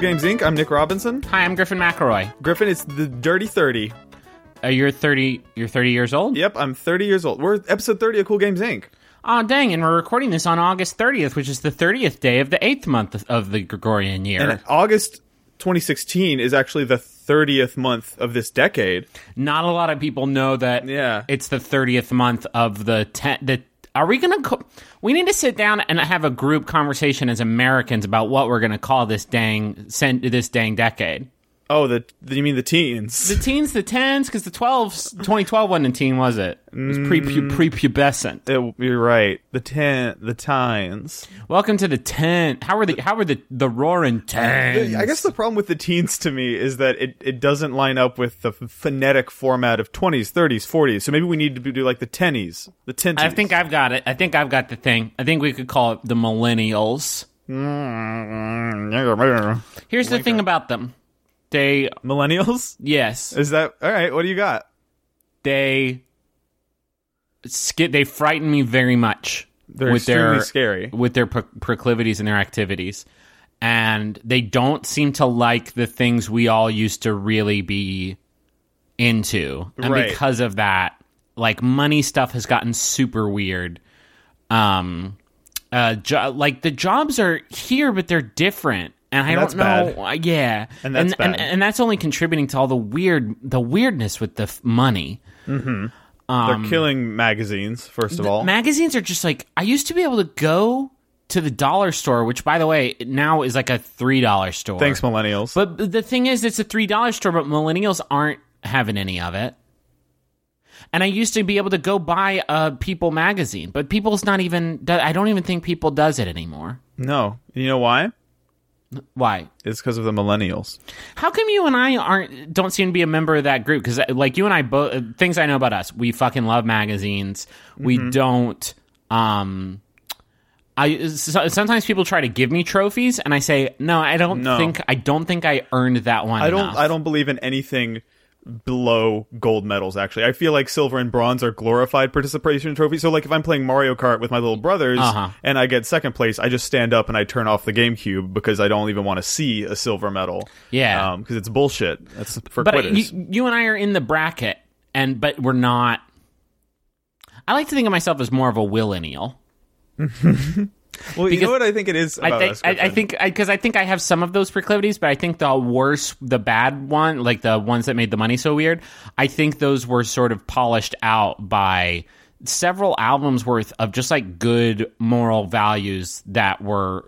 Cool Games Inc. I'm Nick Robinson. Hi, I'm Griffin McElroy. Griffin, it's the Dirty 30. You're 30 years old? Yep, I'm 30 years old. We're episode 30 of Cool Games Inc. Aw, dang, and we're recording this on August 30th, which is the 30th day of the 8th month of the Gregorian year. And August 2016 is actually the 30th month of this decade. Not a lot of people know that. Yeah. It's the 30th month of the... Are we going to... We need to sit down and have a group conversation as Americans about what we're going to call this dang decade. Oh, you mean the teens? The teens, the 10s, because the 12s... 2012 wasn't a teen, was it? It was prepubescent. You're right. The tines. Welcome to the 10. How were the roaring tens? I guess the problem with the teens to me is that it doesn't line up with the phonetic format of 20s, 30s, 40s. So maybe we need to do like the tennies, the tenties. I think I've got it. I think I've got the thing. I think we could call it the millennials. Here's the thing about them. They... Millennials? Yes. Is that... All right, what do you got? They frighten me very much. They're extremely scary. With their proclivities and their activities. And they don't seem to like the things we all used to really be into. And because of that, like, money stuff has gotten super weird. The jobs are here, but they're different. And I don't know. Bad. Yeah, and that's bad. And that's only contributing to all the weirdness with the money. Mm-hmm. They're killing magazines. First of all, magazines are just like, I used to be able to go to the dollar store, which, by the way, now is like a $3 store. Thanks, millennials. But the thing is, it's a $3 store, but millennials aren't having any of it. And I used to be able to go buy a People magazine, but People's not even. I don't even think People does it anymore. No, you know why? Why? It's because of the millennials. How come you and I don't seem to be a member of that group? Because, like, you and I both, things I know about us, we fucking love magazines. Mm-hmm. We don't. Sometimes people try to give me trophies, and I say no. I don't think I earned that one. Enough. I don't believe in anything below gold medals. Actually, I feel like silver and bronze are glorified participation trophies. So, like, if I'm playing Mario Kart with my little brothers, uh-huh, and I get second place, I just stand up and I turn off the GameCube because I don't even want to see a silver medal. Yeah, because it's bullshit. That's for quitters. You and I are in the bracket, but we're not. I like to think of myself as more of a willennial. Well, because you know what I think it is about us, I think, because I think I have some of those proclivities, but I think the worse, the bad one, like the ones that made the money so weird, I think those were sort of polished out by several albums worth of just like good moral values that were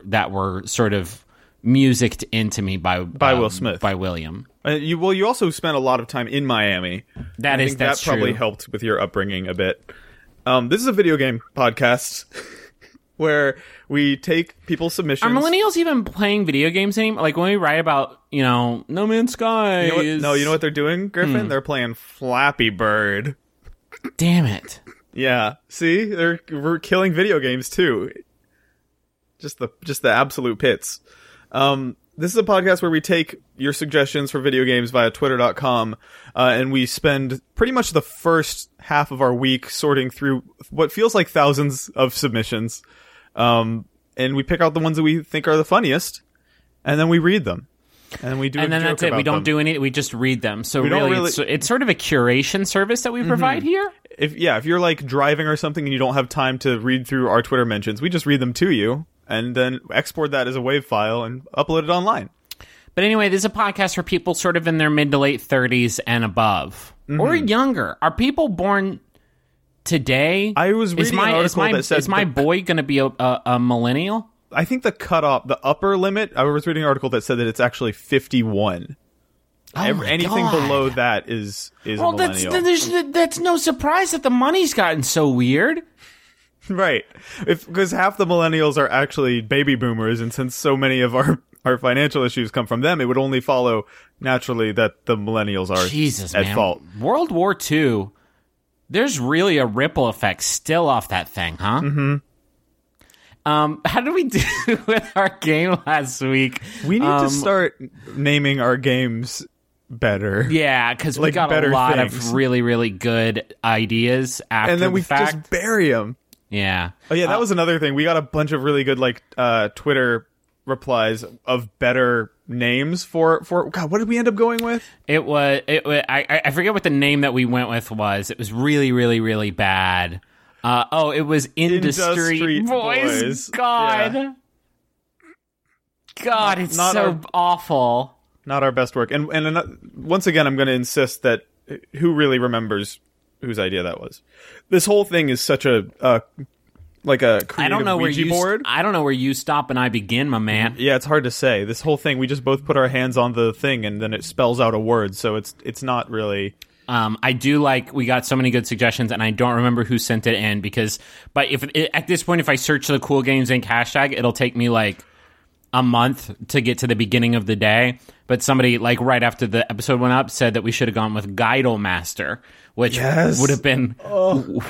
sort of musicked into me by Will Smith, by William. You also spent a lot of time in Miami. That's true. Probably helped with your upbringing a bit. This is a video game podcast. Where we take people's submissions. Are millennials even playing video games anymore? Like, when we write about, you know, No Man's Sky. You know what they're doing, Griffin? They're playing Flappy Bird. Damn it. Yeah. See? We're killing video games, too. Just the absolute pits. This is a podcast where we take your suggestions for video games via twitter.com, and we spend pretty much the first half of our week sorting through what feels like thousands of submissions. And we pick out the ones that we think are the funniest, and then we read them, and we do. And then that's it. We don't do any. We just read them. So really, it's sort of a curation service that we provide here. If you're like driving or something and you don't have time to read through our Twitter mentions, we just read them to you, and then export that as a WAV file and upload it online. But anyway, this is a podcast for people sort of in their mid to late 30s and above, or younger. Are people born today? I was reading an article that said... Is my boy going to be a millennial? I think the cutoff, the upper limit... I was reading an article that said that it's actually 51. Oh, anything below that is a millennial. That's no surprise that the money's gotten so weird. Right. Because half the millennials are actually baby boomers, and since so many of our financial issues come from them, it would only follow naturally that the millennials are at fault. World War II... There's really a ripple effect still off that thing, huh? Mm-hmm. How did we do with our game last week? We need to start naming our games better. Yeah, because we got a lot of really, really good ideas after the fact. And then we just bury them. Yeah. Oh, yeah, that was another thing. We got a bunch of really good Twitter replies of better names for God, what did we end up going with? I forget what the name that we went with was. It was really, really, really bad. It was Industry Boys. God. Yeah. God, it's not so awful. Not our best work. And once again, I'm going to insist that who really remembers whose idea that was? This whole thing is such a... like a creative Ouija board? I don't know where you stop and I begin, my man. Yeah, it's hard to say. This whole thing, we just both put our hands on the thing and then it spells out a word, so it's not really... I do like, we got so many good suggestions and I don't remember who sent it in at this point, if I search the Cool Games Inc. hashtag, it'll take me like a month to get to the beginning of the day. But somebody, like right after the episode went up, said that we should have gone with Guidal Master, which would have been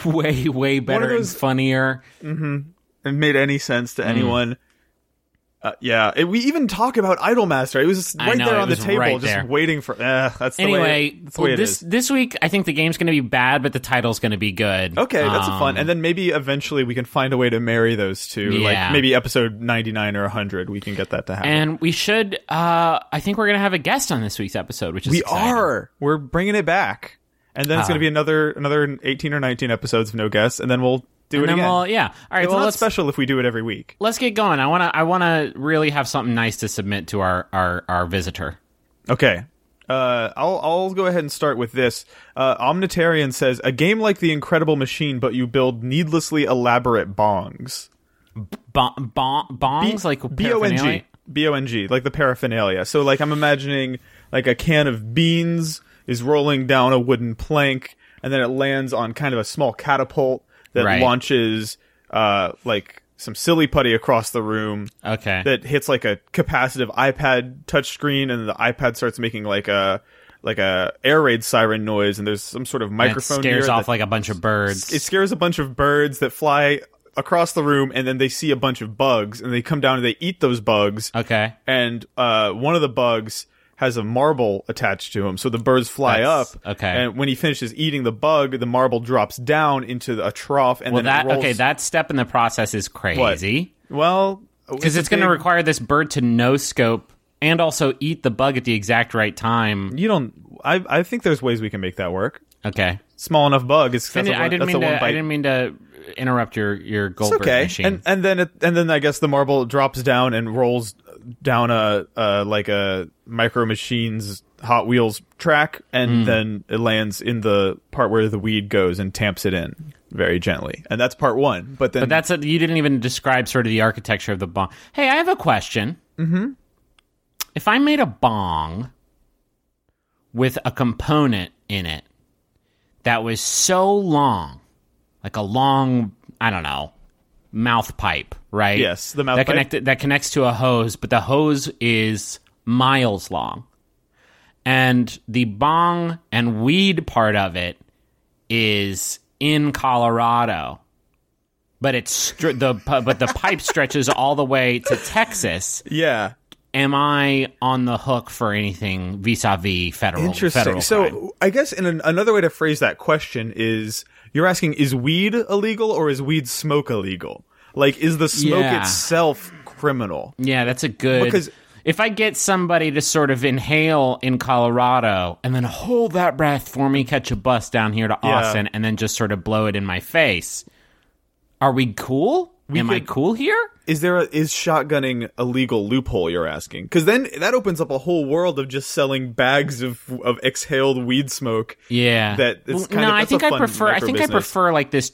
way, way better and funnier. Mm-hmm. It made any sense to anyone. We even talk about Idol Master. It was just there on the table, right just there. Waiting for... This week, I think the game's going to be bad, but the title's going to be good. Okay, that's fun. And then maybe eventually we can find a way to marry those two. Yeah. Like maybe episode 99 or 100, we can get that to happen. And we should... I think we're going to have a guest on this week's episode, which is exciting. We're bringing it back. And then it's going to be another 18 or 19 episodes of no guests, and then we'll... Do it again. All right. It's not special if we do it every week. Let's get going. I wanna really have something nice to submit to our visitor. Okay. I'll go ahead and start with this. Omnitarian says a game like The Incredible Machine, but you build needlessly elaborate bongs. Bongs like paraphernalia? BONG, like the paraphernalia. So like I'm imagining like a can of beans is rolling down a wooden plank, and then it lands on kind of a small catapult. That launches like some silly putty across the room. Okay. That hits like a capacitive iPad touchscreen, and the iPad starts making like a air raid siren noise. And there's some sort of microphone. And it scares off like a bunch of birds. It scares a bunch of birds that fly across the room, and then they see a bunch of bugs, and they come down and they eat those bugs. Okay. And one of the bugs has a marble attached to him, so the birds fly up. Okay. And when he finishes eating the bug, the marble drops down into a trough, and then it rolls. Okay, that step in the process is crazy. What? Well, because it's going to require this bird to no scope and also eat the bug at the exact right time. I think there's ways we can make that work. Okay. Small enough bug. I didn't mean to interrupt your Goldberg machine. And then I guess the marble drops down and rolls down a Micro Machines Hot Wheels track, and then it lands in the part where the weed goes and tamps it in very gently, and that's part one. But that's you didn't even describe sort of the architecture of the bong. Hey, I have a question. Mm-hmm. If I made a bong with a component in it that was so long, like a long, I don't know, mouth pipe, right? Yes, the mouth pipe. That connects to a hose, but the hose is miles long. And the bong and weed part of it is in Colorado. But the pipe stretches all the way to Texas. Yeah. Am I on the hook for anything vis-a-vis federal? Interesting. Federal crime? I guess another way to phrase that question is, you're asking, is weed illegal or is weed smoke illegal? Like, is the smoke itself criminal? Yeah, that's a good... Because if I get somebody to sort of inhale in Colorado and then hold that breath for me, catch a bus down here to Austin, and then just sort of blow it in my face, are we cool? Am I cool here? Is shotgunning a legal loophole, you're asking? Because then that opens up a whole world of just selling bags of exhaled weed smoke. Yeah. I prefer like this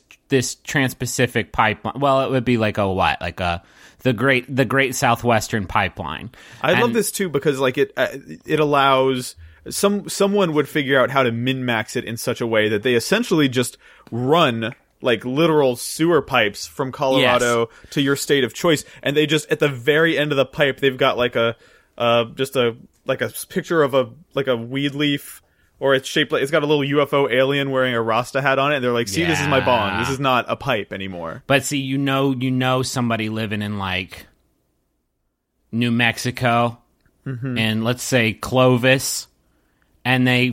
Trans-Pacific pipeline. Well, it would be like the Great Southwestern Pipeline. I love this too because like it allows someone would figure out how to min-max it in such a way that they essentially just run like literal sewer pipes from Colorado to your state of choice, and they just at the very end of the pipe they've got like a picture of a weed leaf, or it's shaped like it's got a little UFO alien wearing a Rasta hat on it, and they're like, see, this is my bong. This is not a pipe anymore. But see, you know somebody living in like New Mexico, and let's say Clovis, and they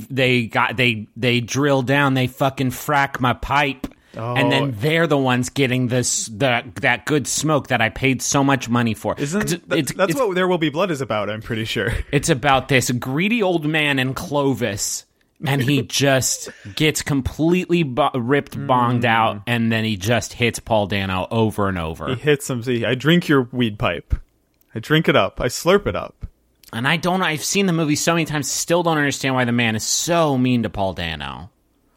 drill down, they fucking frack my pipe. Oh. And then they're the ones getting that good smoke that I paid so much money for. That's what There Will Be Blood is about, I'm pretty sure. It's about this greedy old man in Clovis, and he just gets completely bonged out, and then he just hits Paul Dano over and over. He hits him. See, I drink your weed pipe. I drink it up. I slurp it up. And I've seen the movie so many times, still don't understand why the man is so mean to Paul Dano.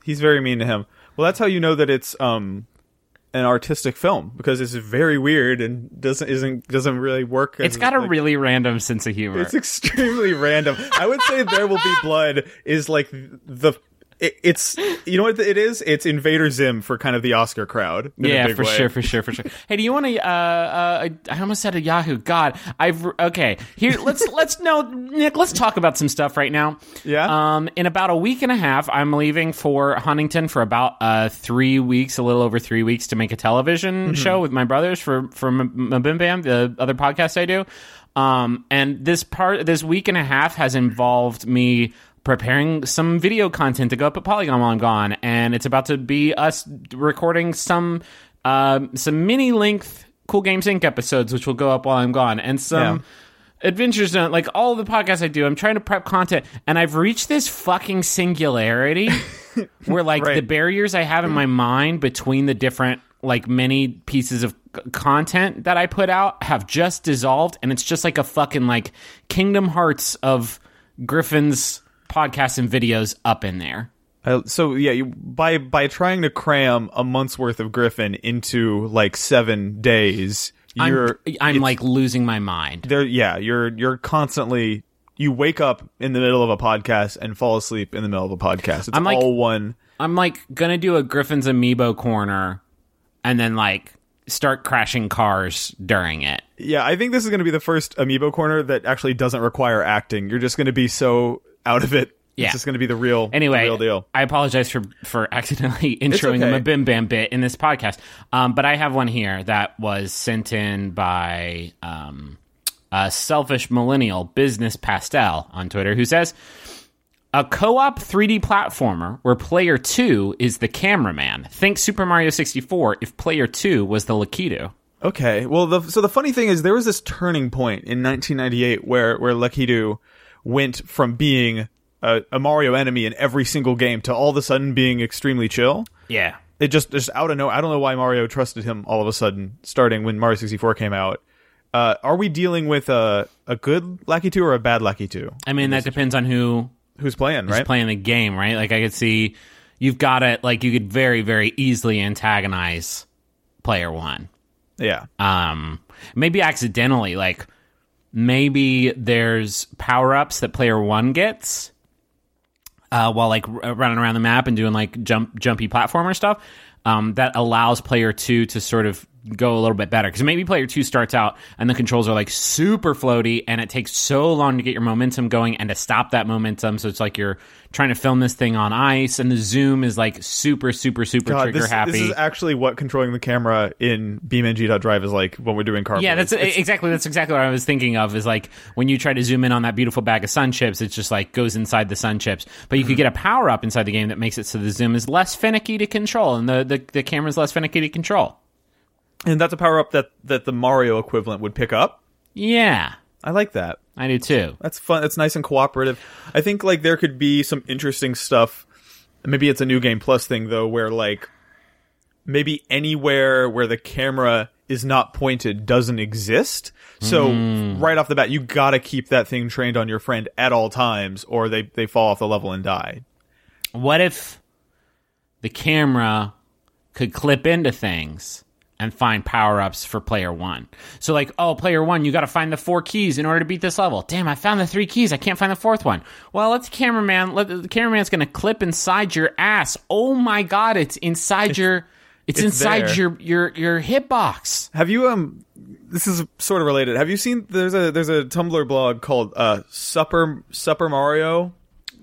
He's very mean to him. Well, that's how you know that it's an artistic film, because it's very weird and doesn't really work. It's got a really random sense of humor. It's extremely random. I would say There Will Be Blood is like it's you know what it is? It's Invader Zim for kind of the Oscar crowd. Yeah, for sure. Hey, do you want to? I almost said a Yahoo. God, okay. Here, let's know, Nick. Let's talk about some stuff right now. Yeah. In about a week and a half, I'm leaving for Huntington for about 3 weeks, a little over 3 weeks, to make a television show with my brothers for MaBimBam, the other podcast I do. And this week and a half has involved me preparing some video content to go up at Polygon while I'm gone, and it's about to be us recording some mini-length Cool Games Inc. episodes, which will go up while I'm gone, and some adventures, like all the podcasts I do. I'm trying to prep content, and I've reached this fucking singularity where, like, the barriers I have in my mind between the different, like, many pieces of content that I put out have just dissolved, and it's just like a fucking, like, Kingdom Hearts of Griffin's podcasts and videos up in there. So by trying to cram a month's worth of Griffin into like 7 days, I'm like losing my mind. You're constantly, you wake up in the middle of a podcast and fall asleep in the middle of a podcast. It's like, all one. I'm like gonna do a Griffin's Amiibo corner and then like start crashing cars during it. Yeah, I think this is gonna be the first Amiibo corner that actually doesn't require acting. You're just gonna be so out of it. Yeah. It's just going to be the real deal. I apologize for accidentally introing a MaBimBam bit in this podcast. But I have one here that was sent in by a selfish millennial, Business Pastel, on Twitter, who says, a co-op 3D platformer where player 2 is the cameraman. Think Super Mario 64 if player 2 was the Lakitu. Okay. Well, so the funny thing is there was this turning point in 1998 where Lakitu went from being a Mario enemy in every single game to all of a sudden being extremely chill. Yeah. It just out of nowhere. I don't know why Mario trusted him all of a sudden, starting when Mario 64 came out. Are we dealing with a good Lakitu or a bad Lakitu? I mean, that depends on who's playing, right? Who's playing the game, right? Like, I could see you've got it. Like, you could very, very easily antagonize player one. Yeah. Maybe accidentally, like, maybe there's power-ups that player one gets while, like, running around the map and doing, like, jumpy platformer stuff that allows player two to sort of go a little bit better. Because maybe player two starts out and the controls are, like, super floaty and it takes so long to get your momentum going and to stop that momentum. So it's like you're trying to film this thing on ice and the zoom is, like, super, super, super trigger-happy. This is actually what controlling the camera in BeamNG.drive is like when we're doing Car Boys. Yeah, that's exactly what I was thinking of, is, like, when you try to zoom in on that beautiful bag of sun chips, it just, like, goes inside the sun chips. But you could get a power-up inside the game that makes it so the zoom is less finicky to control and the camera's less finicky to control. And that's a power-up that the Mario equivalent would pick up. Yeah. I like that. I do, too. That's fun. It's nice and cooperative. I think, like, there could be some interesting stuff. Maybe it's a New Game Plus thing, though, where, like, maybe anywhere where the camera is not pointed doesn't exist. So, right off the bat, you gotta keep that thing trained on your friend at all times, or they fall off the level and die. What if the camera could clip into things and find power-ups for player one? So, like, oh, player one, you got to find the 4 keys in order to beat this level. Damn, I found the 3 keys. I can't find the 4th one. Well, the cameraman's going to clip inside your ass. Oh, my God, it's inside your hitbox. Have you, this is sort of related. Have you seen, there's a Tumblr blog called Supper Mario?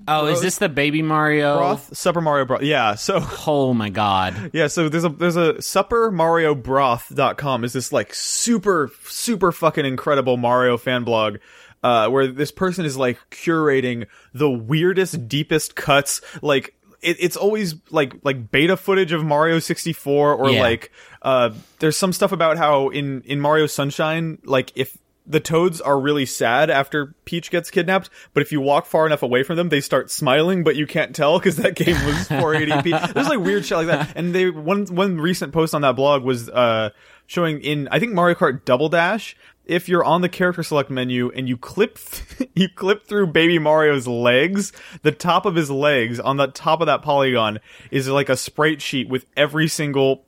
Oh, is this the Baby Mario Broth? Supper Mario Broth. Yeah. So, oh my God. Yeah. So there's a Supper Mario Broth.com is this, like, super, super fucking incredible Mario fan blog, where this person is, like, curating the weirdest, deepest cuts, like, it's always like beta footage of Mario 64 or like there's some stuff about how in Mario Sunshine, like if the toads are really sad after Peach gets kidnapped, but if you walk far enough away from them, they start smiling, but you can't tell because that game was 480p. There's like weird shit like that. And they one recent post on that blog was showing in, I think, Mario Kart Double Dash, if you're on the character select menu and you clip through Baby Mario's legs, the top of his legs on the top of that polygon is like a sprite sheet with every single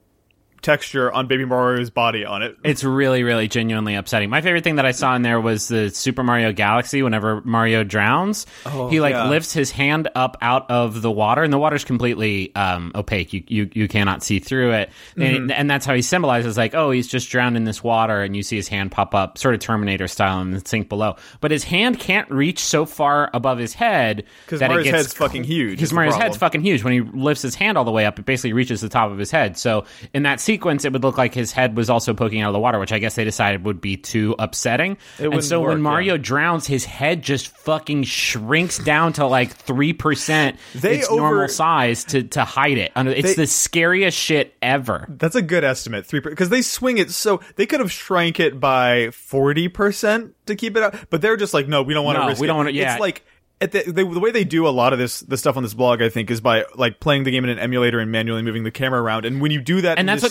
texture on Baby Mario's body on it. It's really, really genuinely upsetting. My favorite thing that I saw in there was the Super Mario Galaxy. Whenever Mario drowns, he lifts his hand up out of the water, and the water's completely opaque. You cannot see through it, and that's how he symbolizes, like, oh, he's just drowned in this water, and you see his hand pop up, sort of Terminator style, and then sink below. But his hand can't reach so far above his head because Mario's head's fucking huge. Because Mario's head's fucking huge. When he lifts his hand all the way up, it basically reaches the top of his head. So in that sequence, it would look like his head was also poking out of the water, which I guess they decided would be too upsetting. And so when Mario drowns, his head just fucking shrinks down to like 3% its normal size to hide it. It's the scariest shit ever. That's a good estimate, 3%, because they swing it, so they could have shrank it by 40% to keep it up, but they're just like, no, we don't want to risk it. We don't want to. Yeah. It's like, the way they do a lot of the stuff on this blog, I think, is by like playing the game in an emulator and manually moving the camera around. And when you do that, and that's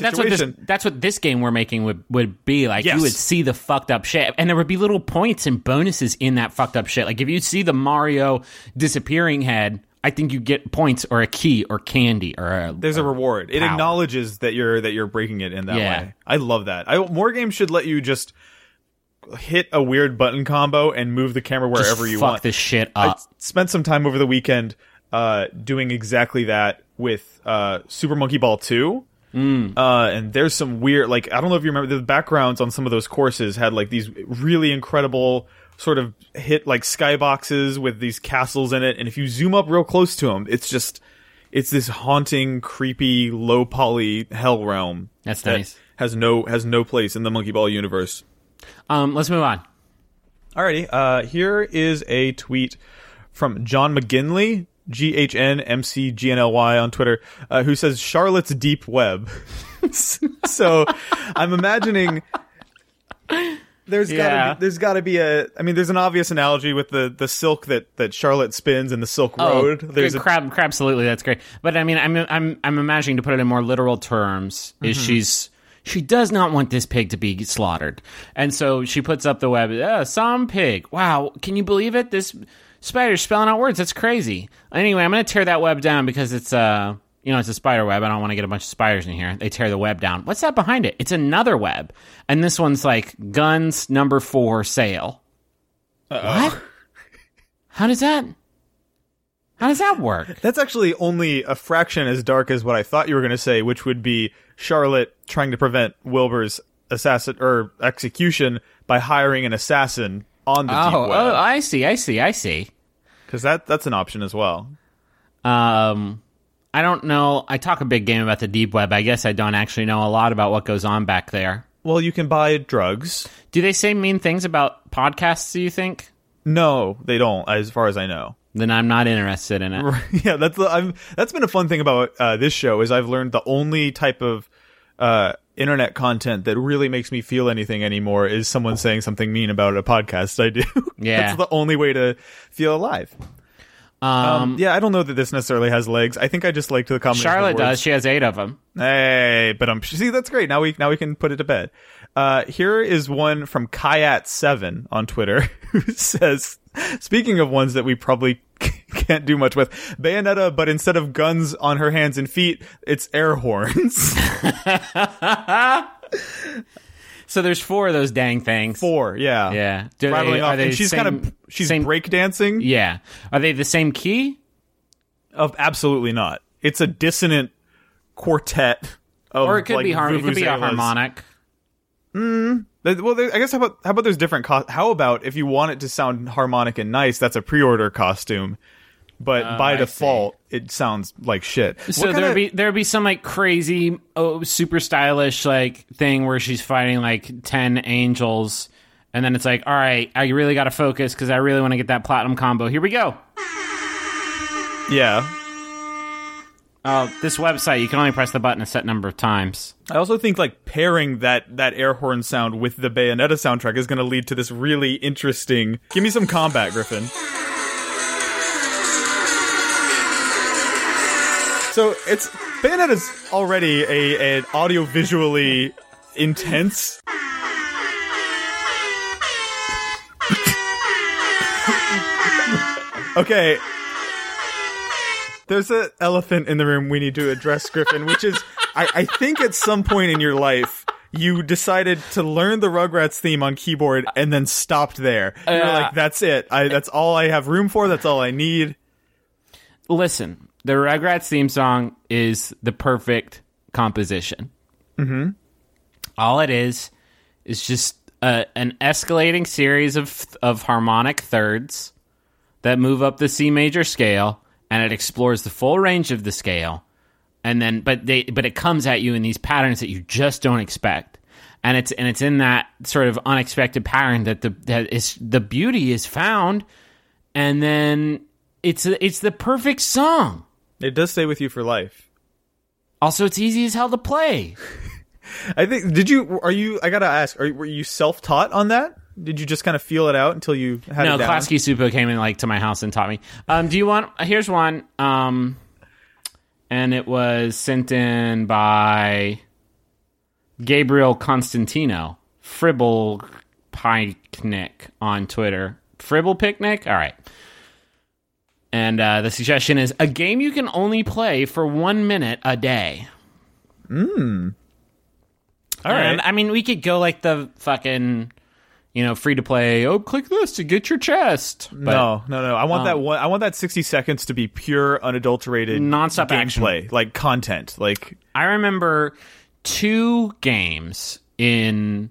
what this game we're making would be like. Yes. You would see the fucked up shit, and there would be little points and bonuses in that fucked up shit. Like if you see the Mario disappearing head, I think you get points or a key or candy or there's a reward. It acknowledges that you're breaking it in that way. I love that. More games should let you just hit a weird button combo and move the camera wherever you want. Fuck this shit up. I spent some time over the weekend doing exactly that with Super Monkey Ball 2. And there's some weird, like, I don't know if you remember, the backgrounds on some of those courses had like these really incredible sort of hit like skyboxes with these castles in it. And if you zoom up real close to them, it's this haunting, creepy, low poly hell realm. That's nice. Has no place in the Monkey Ball universe. Let's move on. Alrighty. Here is a tweet from John McGinley, GHNMCGNLY on Twitter, who says Charlotte's Deep Web. So I'm imagining there's gotta be a I mean, there's an obvious analogy with the silk that Charlotte spins and the Silk Road. There's crab, absolutely, that's great. But I mean, I'm imagining, to put it in more literal terms, is she does not want this pig to be slaughtered. And so she puts up the web. Some pig. Wow, can you believe it? This spider's spelling out words. That's crazy. Anyway, I'm going to tear that web down because it's a spider web. I don't want to get a bunch of spiders in here. They tear the web down. What's that behind it? It's another web. And this one's like, guns #4 sale. Uh-oh. What? How does that work? That's actually only a fraction as dark as what I thought you were going to say, which would be Charlotte trying to prevent Wilbur's assassin or execution by hiring an assassin on the deep web. Oh, I see. Because that's an option as well. I don't know. I talk a big game about the deep web. I guess I don't actually know a lot about what goes on back there. Well, you can buy drugs. Do they say mean things about podcasts, do you think? No, they don't, as far as I know. Then I'm not interested in it. Yeah, that's been a fun thing about this show, is I've learned the only type of internet content that really makes me feel anything anymore is someone saying something mean about a podcast I do. Yeah. That's the only way to feel alive. I don't know that this necessarily has legs. I think I just liked the combination. Charlotte does. She has 8 of them. Hey, but see, that's great. Now we can put it to bed. Here is one from Kayat7 on Twitter who says, speaking of ones that we probably can't do much with, Bayonetta, but instead of guns on her hands and feet, it's air horns. So there's 4 of those dang things. 4, yeah. Yeah. She's kind of, she's breakdancing. Yeah. Are they the same key? Absolutely not. It's a dissonant quartet of, or it could be harmonic. It could be a harmonic. Well, I guess how about there's different how about if you want it to sound harmonic and nice, that's a pre-order costume, but by default it sounds like shit. So there'd be some like crazy super stylish like thing where she's fighting like 10 angels, and then it's like, all right, I really gotta focus because I really want to get that platinum combo. Here we go. Yeah. This website, you can only press the button a set number of times. I also think, like, pairing that air horn sound with the Bayonetta soundtrack is going to lead to this really interesting... Give me some combat, Griffin. So, Bayonetta's already an audio-visually intense... Okay... There's an elephant in the room we need to address, Griffin, which is, I think at some point in your life, you decided to learn the Rugrats theme on keyboard and then stopped there. You were like, that's it. That's all I have room for. That's all I need. Listen, the Rugrats theme song is the perfect composition. Mm-hmm. All it is just an escalating series of harmonic thirds that move up the C major scale. And it explores the full range of the scale, and then but it comes at you in these patterns that you just don't expect, and it's in that sort of unexpected pattern that the beauty is found, and then it's the perfect song. It does stay with you for life. Also, it's easy as hell to play. I think. I gotta ask. Were you self-taught on that? Did you just kind of feel it out until you had it down? No, Klasky Supo came in to my house and taught me. Here's one. And it was sent in by Gabriel Constantino, Fribble Picnic on Twitter. Fribble Picnic? All right. And the suggestion is a game you can only play for 1 minute a day. All right. And, I mean, we could go like the fucking... free to play. Oh, click this to get your chest. But, no. I want that one. I want that 60 seconds to be pure, unadulterated, nonstop gameplay, like content. Like I remember two games in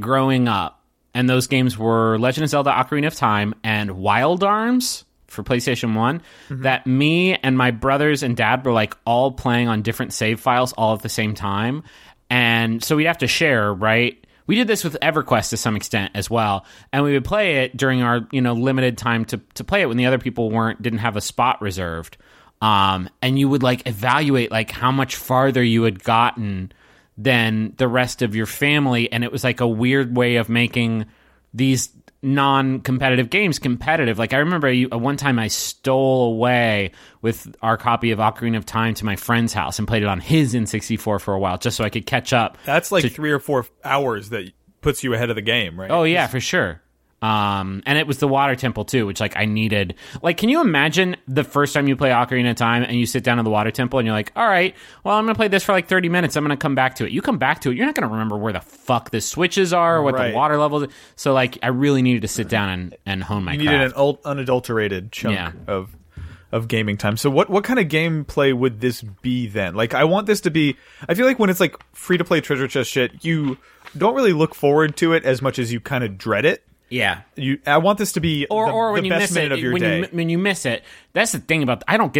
growing up, and those games were Legend of Zelda Ocarina of Time and Wild Arms for PlayStation 1. Mm-hmm. That me and my brothers and dad were all playing on different save files all at the same time, and so we'd have to share, right? We did this with EverQuest to some extent as well, and we would play it during our limited time to play it when the other people didn't have a spot reserved, and you would evaluate how much farther you had gotten than the rest of your family, and it was a weird way of making these non-competitive games competitive. I remember one time I stole away with our copy of Ocarina of Time to my friend's house and played it on his N64 for a while just so I could catch up. That's 3 or 4 hours that puts you ahead of the game, right? Oh yeah, for sure. And it was the water temple too, which I needed. Can you imagine the first time you play Ocarina of Time and you sit down in the water temple and you're like, all right, well, I'm going to play this for 30 minutes. I'm going to come back to it. You come back to it, you're not going to remember where the fuck the switches are or what the water levels are. So I really needed to sit down and hone my craft. You needed an unadulterated chunk of gaming time. So what kind of gameplay would this be then? I want this to be... I feel when it's free-to-play treasure chest shit, you don't really look forward to it as much as you kind of dread it. Yeah, I want this to be the best minute of your day. When you miss it, that's the thing about. I don't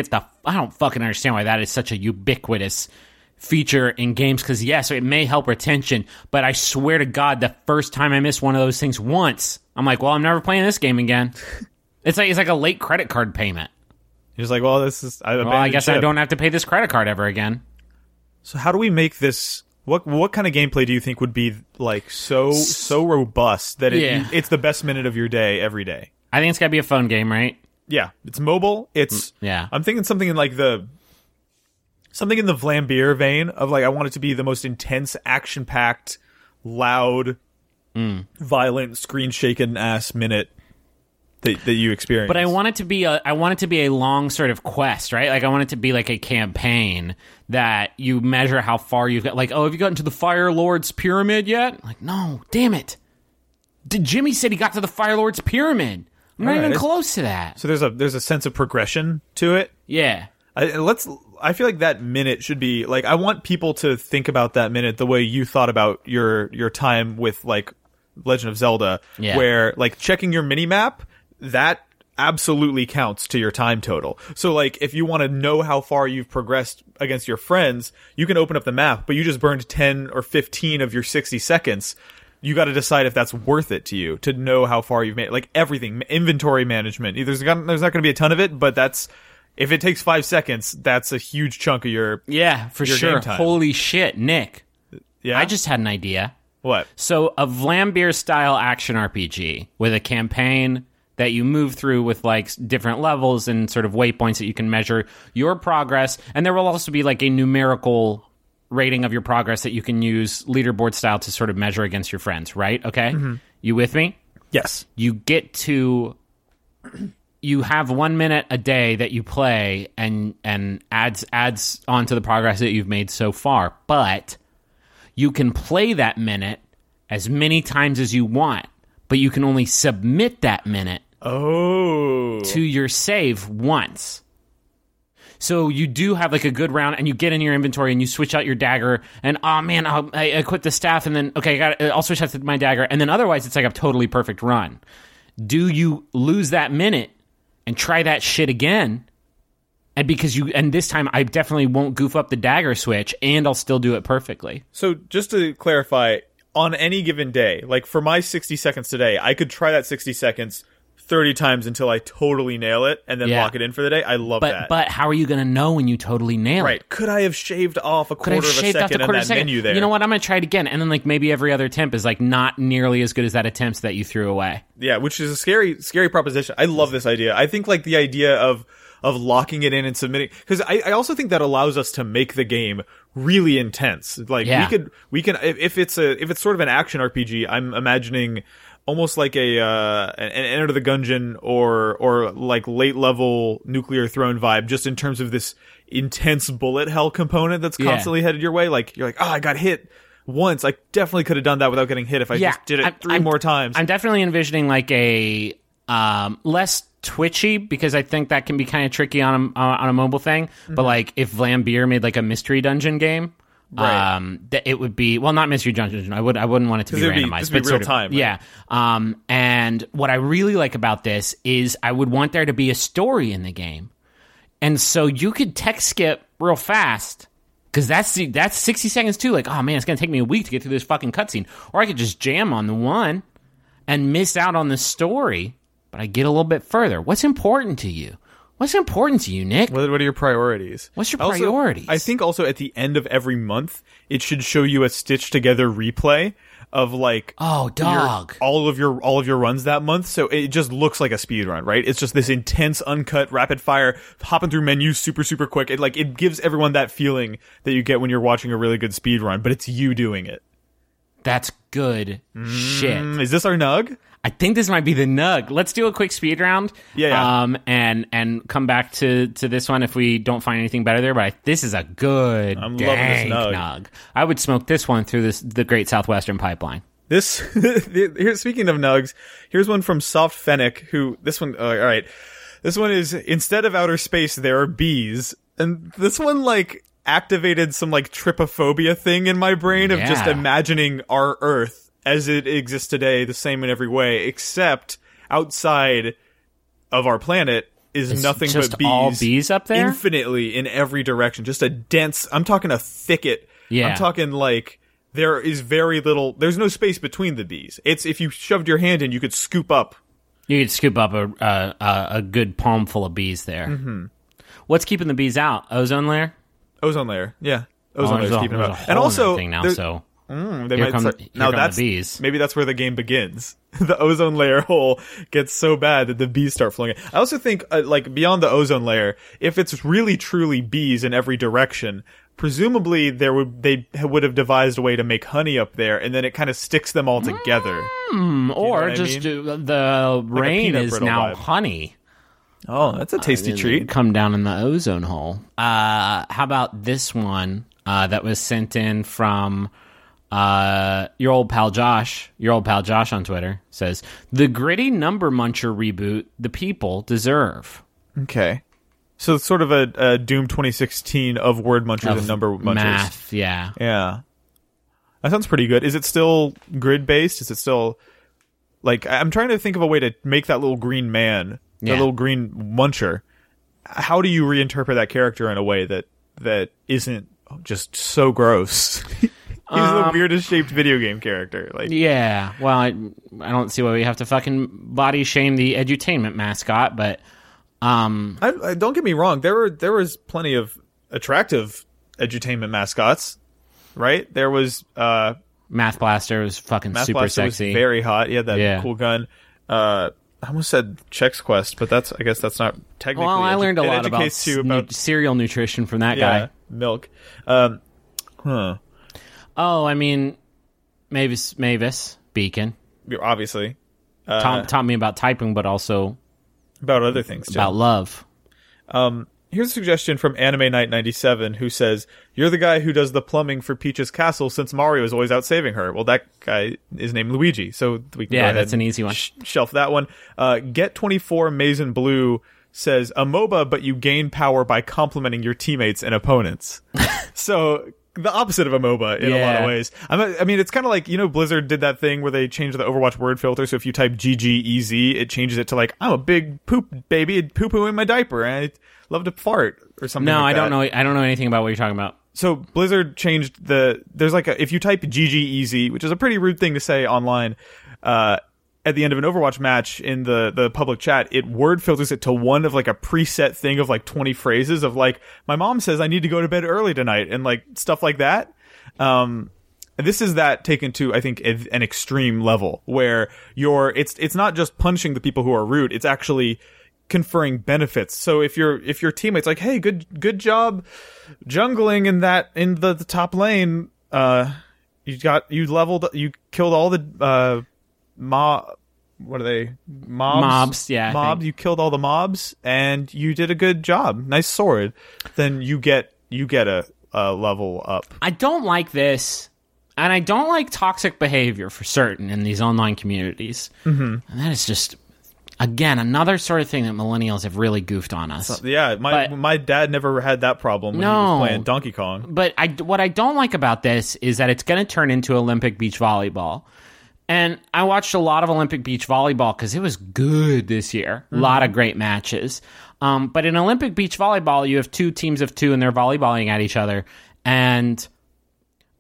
fucking understand why that is such a ubiquitous feature in games. Because yes, it may help retention, but I swear to God, the first time I miss one of those things once, I'm like, well, I'm never playing this game again. It's like a late credit card payment. You're just like, well, this is. I guess I don't have to pay this credit card ever again. So how do we make this? What kind of gameplay do you think would be so robust that it's the best minute of your day every day? I think it's got to be a phone game, right? Yeah, it's mobile. It's I'm thinking something in something in the Vlambeer vein of I want it to be the most intense, action packed, loud, violent, screen shaken ass minute that you experience. But I want it to be a long sort of quest, right? I want it to be a campaign that you measure how far you've got. Oh, have you gotten to the Fire Lord's Pyramid yet? No, damn it. Jimmy said he got to the Fire Lord's Pyramid. I'm not even close to that. So there's a sense of progression to it. Yeah. I feel that minute should be I want people to think about that minute the way you thought about your time with Legend of Zelda, where checking your mini map. That absolutely counts to your time total. So, if you want to know how far you've progressed against your friends, you can open up the map, but you just burned 10 or 15 of your 60 seconds. You got to decide if that's worth it to you to know how far you've made. Everything, inventory management. There's not going to be a ton of it, but that's if it takes 5 seconds, that's a huge chunk of your for your game time. Holy shit, Nick. Yeah? I just had an idea. What? So a Vlambeer-style action RPG with a campaign that you move through with like different levels and sort of waypoints that you can measure your progress. And there will also be like a numerical rating of your progress that you can use leaderboard style to sort of measure against your friends, right? Okay? Mm-hmm. You with me? Yes. You have 1 minute a day that you play and adds onto the progress that you've made so far. But you can play that minute as many times as you want, but you can only submit that minute to your save once. So you do have like a good round, and you get in your inventory and you switch out your dagger, and oh man, I quit the staff, and then okay, I'll switch out to my dagger, and then otherwise it's like a totally perfect run. Do you lose that minute and try that shit again? And this time I definitely won't goof up the dagger switch, and I'll still do it perfectly. So just to clarify, on any given day, like for my 60 seconds today, I could try that 60 seconds 30 times until I totally nail it and then lock it in for the day. I love that. But how are you going to know when you totally nail it? Right. Could I have shaved off a quarter of a second on that menu there? You know what? I'm going to try it again. And then like maybe every other attempt is like not nearly as good as that attempt that you threw away. Yeah, which is a scary, scary proposition. I love this idea. I think like the idea of locking it in and submitting, because I also think that allows us to make the game really intense. Like we can if it's sort of an action RPG, I'm imagining almost like an Enter the Dungeon or like late level Nuclear Throne vibe, just in terms of this intense bullet hell component that's constantly headed your way. Like you're like, oh, I got hit once. I definitely could have done that without getting hit if I just did it more times. I'm definitely envisioning like a less twitchy, because I think that can be kind of tricky on a mobile thing, but like if Vlambeer made like a Mystery Dungeon game, right. That it would be, well, not Mystery Dungeon, I wouldn't want it to be randomized, but real time, right? And what I really like about this is I would want there to be a story in the game, and so you could tech skip real fast, because that's 60 seconds too. Like, oh man, it's gonna take me a week to get through this fucking cutscene, or I could just jam on the one and miss out on the story, but I get a little bit further. What's important to you? What's important to you, Nick? What are your priorities? What's your priorities? I think also at the end of every month, it should show you a stitched together replay of like all of your runs that month. So it just looks like a speed run, right? It's just this intense, uncut, rapid fire, hopping through menus super, super quick. It gives everyone that feeling that you get when you're watching a really good speed run, but it's you doing it. That's good shit. Is this our nug? I think this might be the nug. Let's do a quick speed round. Yeah. And come back to this one if we don't find anything better there. But this is a good loving this nug. I would smoke this one through the Great Southwestern Pipeline. Speaking of nugs, here's one from Soft Fennec. This one is, instead of outer space, there are bees. And this one activated some trypophobia thing in my brain of just imagining our Earth as it exists today, the same in every way, except outside of our planet it's nothing but bees. All bees up there? Infinitely in every direction. Just a dense, I'm talking a thicket. Yeah. I'm talking there is very little, there's no space between the bees. It's if you shoved your hand in, you could scoop up. You could scoop up a good palm full of bees there. Mm-hmm. What's keeping the bees out? Ozone layer? Ozone layer, yeah. Ozone layer is keeping them out. And also, that's the bees. Maybe that's where the game begins. The ozone layer hole gets so bad that the bees start flowing in. I also think, beyond the ozone layer, if it's really truly bees in every direction, presumably they would have devised a way to make honey up there, and then it kind of sticks them all together. The rain is now honey. Oh, that's a tasty treat. Come down in the ozone hole. How about this one that was sent in from your old pal Josh on Twitter? Says, the gritty number muncher reboot the people deserve. Okay. So it's sort of a Doom 2016 of word munchers and number munchers. Math, yeah. Yeah. That sounds pretty good. Is it still grid-based? Is it still, I'm trying to think of a way to make that little green man, that little green muncher. How do you reinterpret that character in a way that isn't just so gross? He's the weirdest shaped video game character. Yeah, well, I don't see why we have to fucking body shame the edutainment mascot, but I don't get me wrong. There was plenty of attractive edutainment mascots, right? There was Math Blaster was fucking Math super Blaster sexy, was very hot. Yeah, cool gun. I almost said Chex Quest, but I guess that's not technically. Well, I learned a lot about cereal nutrition from that guy. Milk. Oh, I mean, Mavis Beacon. Obviously, Tom taught me about typing, but also about other things too. About love. Here's a suggestion from Anime Night 97, who says, "You're the guy who does the plumbing for Peach's castle since Mario is always out saving her." Well, that guy is named Luigi, so we can go ahead that's an easy one. Shelf that one. Get24 Maize and Blue says, "A MOBA, but you gain power by complimenting your teammates and opponents." So the opposite of a MOBA in a lot of ways. I mean, it's kind of like, you know, Blizzard did that thing where they changed the Overwatch word filter. So if you type GGEZ, it changes it to like, "I'm a big poop baby, poo-poo in my diaper, and I love to fart," or something. No, like I don't know anything about what you're talking about. So Blizzard changed if you type GGEZ, which is a pretty rude thing to say online, at the end of an Overwatch match in the public chat, it word filters it to one of like a preset thing of like 20 phrases of like, "My mom says I need to go to bed early tonight," and like stuff like that. This is that taken to, I think, an extreme level where it's not just punishing the people who are rude, it's actually conferring benefits. So if your teammate's like, "Hey, good job jungling in the top lane, you killed all the mobs. Yeah, mobs. You killed all the mobs, and you did a good job. Nice sword." Then you get a level up. I don't like this, and I don't like toxic behavior for certain in these online communities. Mm-hmm. And that is just, again, another sort of thing that millennials have really goofed on us. My dad never had that problem when he was playing Donkey Kong. But what I don't like about this is that it's going to turn into Olympic beach volleyball. And I watched a lot of Olympic beach volleyball because it was good this year. Mm-hmm. A lot of great matches. But in Olympic beach volleyball, you have two teams of two, and they're volleyballing at each other. And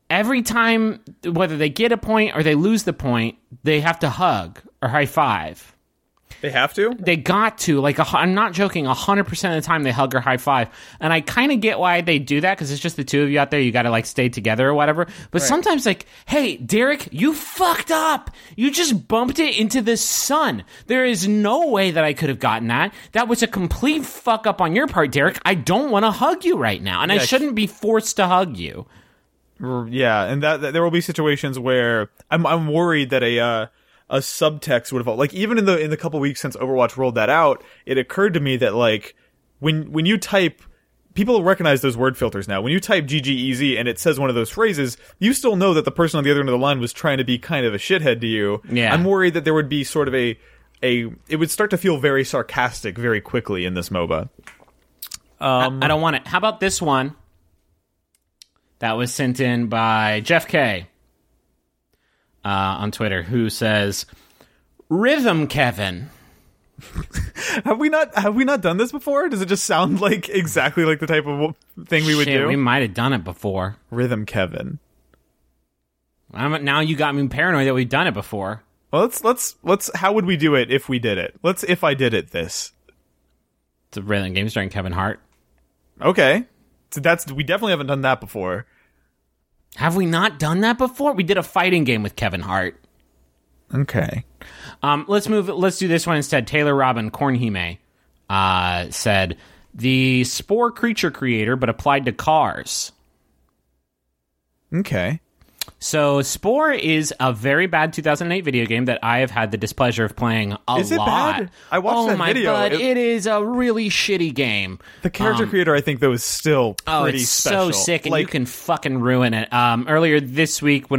every time, whether they get a point or they lose the point, they have to hug or high five. They have to? They got to. Like, I'm not joking. 100% of the time, they hug or high five. And I kind of get why they do that, because it's just the two of you out there. You got to, like, stay together or whatever. But sometimes, like, "Hey, Derek, you fucked up. You just bumped it into the sun. There is no way that I could have gotten that. That was a complete fuck up on your part, Derek. I don't want to hug you right now. And I shouldn't be forced to hug you." Yeah, and that there will be situations where I'm worried that a subtext would have, like, even in the couple weeks since Overwatch rolled that out, it occurred to me that, like, when you type, people recognize those word filters now. When you type GGEZ and it says one of those phrases, you still know that the person on the other end of the line was trying to be kind of a shithead to you. Yeah. I'm worried that there would be sort of it would start to feel very sarcastic very quickly in this MOBA. I don't want it. How about this one that was sent in by Jeff K. On Twitter, who says, "Rhythm Kevin." Have we not done this before? Does it just sound like exactly like the type of thing we would do? We might have done it before. Rhythm Kevin. Now you got me paranoid that we've done it before. Well, let's. How would we do it if we did it? If I did it this. It's a rhythm game starring Kevin Hart. Okay, so we definitely haven't done that before. Have we not done that before? We did a fighting game with Kevin Hart. Okay. Let's move. Let's do this one instead. Taylor Robin Kornhime said, "The Spore creature creator, but applied to cars." Okay. So Spore is a very bad 2008 video game that I have had the displeasure of playing a lot. Is it bad? I watched that video. Oh my god, it is a really shitty game. The character creator, I think, though, is still pretty special. It's so sick, and like, you can fucking ruin it. Earlier this week, I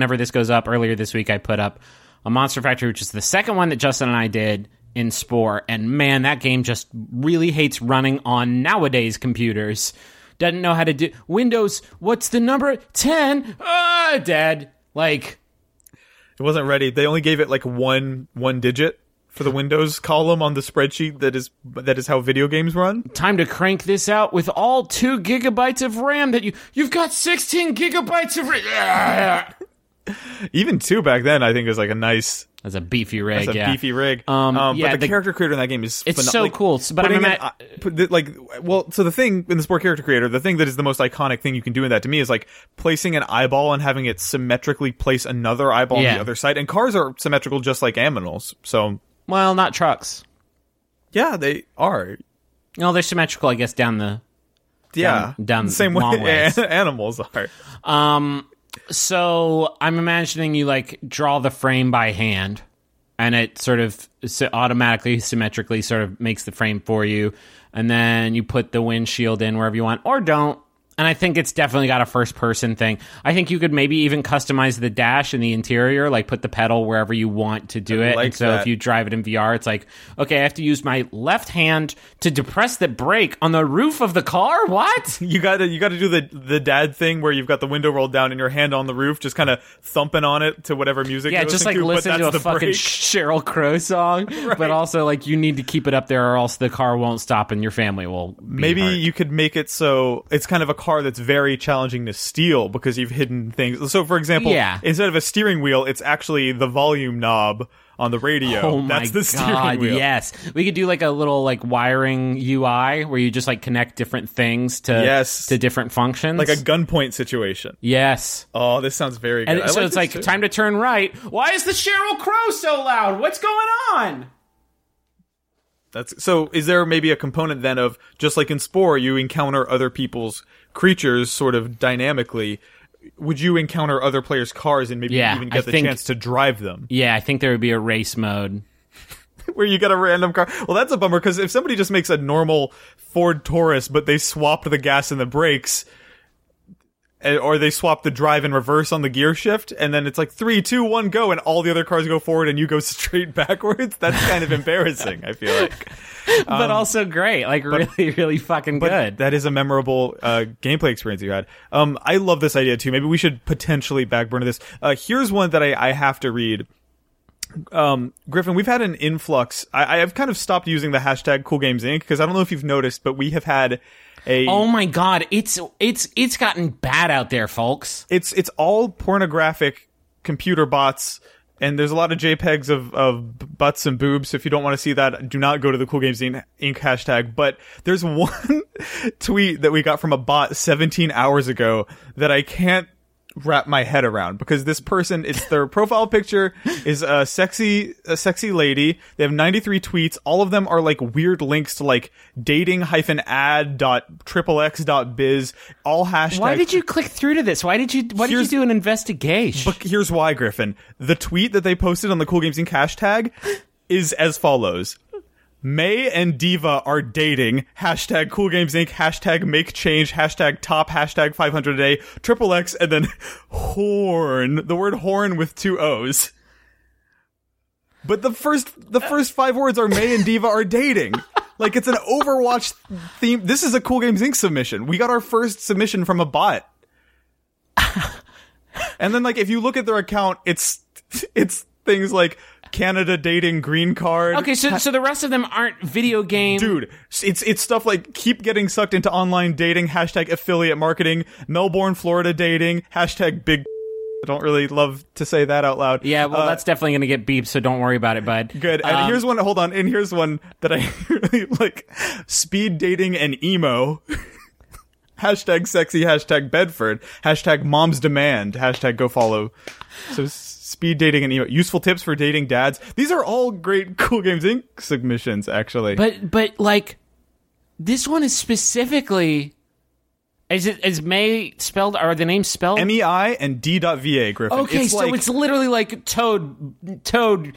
put up a Monster Factory, which is the second one that Justin and I did in Spore, and man, that game just really hates running on nowadays computers. Doesn't know how to do Windows. What's the number? 10. Dead. Like, it wasn't ready. They only gave it like one digit for the Windows column on the spreadsheet. That is how video games run. Time to crank this out with all 2 gigabytes of RAM that you've got 16 gigabytes of RAM. Even 2 back then, I think, was like a nice... That's a beefy rig, that's a beefy rig. But the character creator in that game is... It's so cool. But so the thing in the Spore character creator, the thing that is the most iconic thing you can do in that to me is like placing an eyeball and having it symmetrically place another eyeball on the other side. And cars are symmetrical just like aminals, so... Well, not trucks. Yeah, they are. No, they're symmetrical, I guess, down the... Yeah, down the same way animals are. So I'm imagining you like draw the frame by hand, and it sort of automatically, symmetrically sort of makes the frame for you, and then you put the windshield in wherever you want, or don't. And I think it's definitely got a first-person thing. I think you could maybe even customize the dash and the interior, like put the pedal wherever you want to do it. And so if you drive it in VR, it's like, okay, I have to use my left hand to depress the brake on the roof of the car? What? You got to do the dad thing where you've got the window rolled down and your hand on the roof, just kind of thumping on it to whatever music. Yeah, just like listen to a fucking Sheryl Crow song, right. But also like you need to keep it up there or else the car won't stop and your family will be hurt. You could make it so it's kind of a car that's very challenging to steal because you've hidden things. So for example, instead of a steering wheel, it's actually the volume knob on the radio. Oh my that's the steering God, wheel. Yes. We could do like a little like wiring UI where you just like connect different things to to different functions. Like a gunpoint situation. Yes. Oh, this sounds very good. And so it's like time to turn right. Why is the Sheryl Crow so loud? What's going on? So is there maybe a component then of just like in Spore, you encounter other people's creatures sort of dynamically? Would you encounter other players' cars and maybe even get the chance to drive them? Yeah, I think there would be a race mode. Where you get a random car. Well, that's a bummer because if somebody just makes a normal Ford Taurus but they swap the gas and the brakes... Or they swap the drive in reverse on the gear shift, and then it's like 3, 2, 1, go, and all the other cars go forward, and you go straight backwards. That's kind of embarrassing, I feel like. But also great. Like, really, really fucking good. That is a memorable gameplay experience you had. I love this idea, too. Maybe we should potentially backburner this. Here's one that I have to read. Griffin, we've had an influx. I have kind of stopped using the hashtag Cool Games Inc. because I don't know if you've noticed, but we have had... Oh my God, it's gotten bad out there, folks. It's all pornographic computer bots, and there's a lot of JPEGs of butts and boobs. So if you don't want to see that, do not go to the Cool Games Inc. hashtag. But there's one tweet that we got from a bot 17 hours ago that I can't wrap my head around, because this person, it's their profile picture is a sexy lady. They have 93 tweets. All of them are like weird links to like dating-ad.xxx.biz, all hashtags. Why did you click through to this? Why did you do an investigation? But here's why, Griffin. The tweet that they posted on the Cool Games Inc. hashtag is as follows. May and Diva are dating. Hashtag Cool Games Inc. Hashtag make change. Hashtag top. Hashtag 500 a day. XXX and then horn. The word horn with 2 O's. But the first 5 words are May and Diva are dating. Like it's an Overwatch theme. This is a Cool Games Inc. submission. We got our first submission from a bot. And then like if you look at their account, it's things like Canada dating green card. Okay, so the rest of them aren't video game. Dude, it's stuff like keep getting sucked into online dating, hashtag affiliate marketing, Melbourne, Florida dating, hashtag big. I don't really love to say that out loud. Yeah, well, that's definitely going to get beeped, so don't worry about it, bud. Good. And here's one, hold on, and here's one that I really like. Speed dating and emo. Hashtag sexy, hashtag Bedford, hashtag mom's demand, hashtag go follow. So speed dating and email. Useful tips for dating dads. These are all great Cool Games Inc. submissions, actually. But like, this one is specifically... Is May spelled... Are the names spelled? MEI and D.VA, Griffin. Okay, it's so like, it's literally like Toad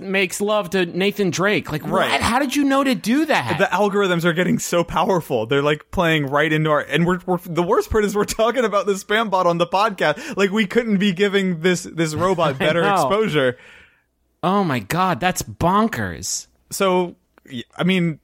makes love to Nathan Drake. Like, right. What? How did you know to do that? The algorithms are getting so powerful. They're like playing right into our, and we're the worst part is we're talking about the spam bot on the podcast. Like we couldn't be giving this robot better exposure. Oh my God. That's bonkers. So, I mean,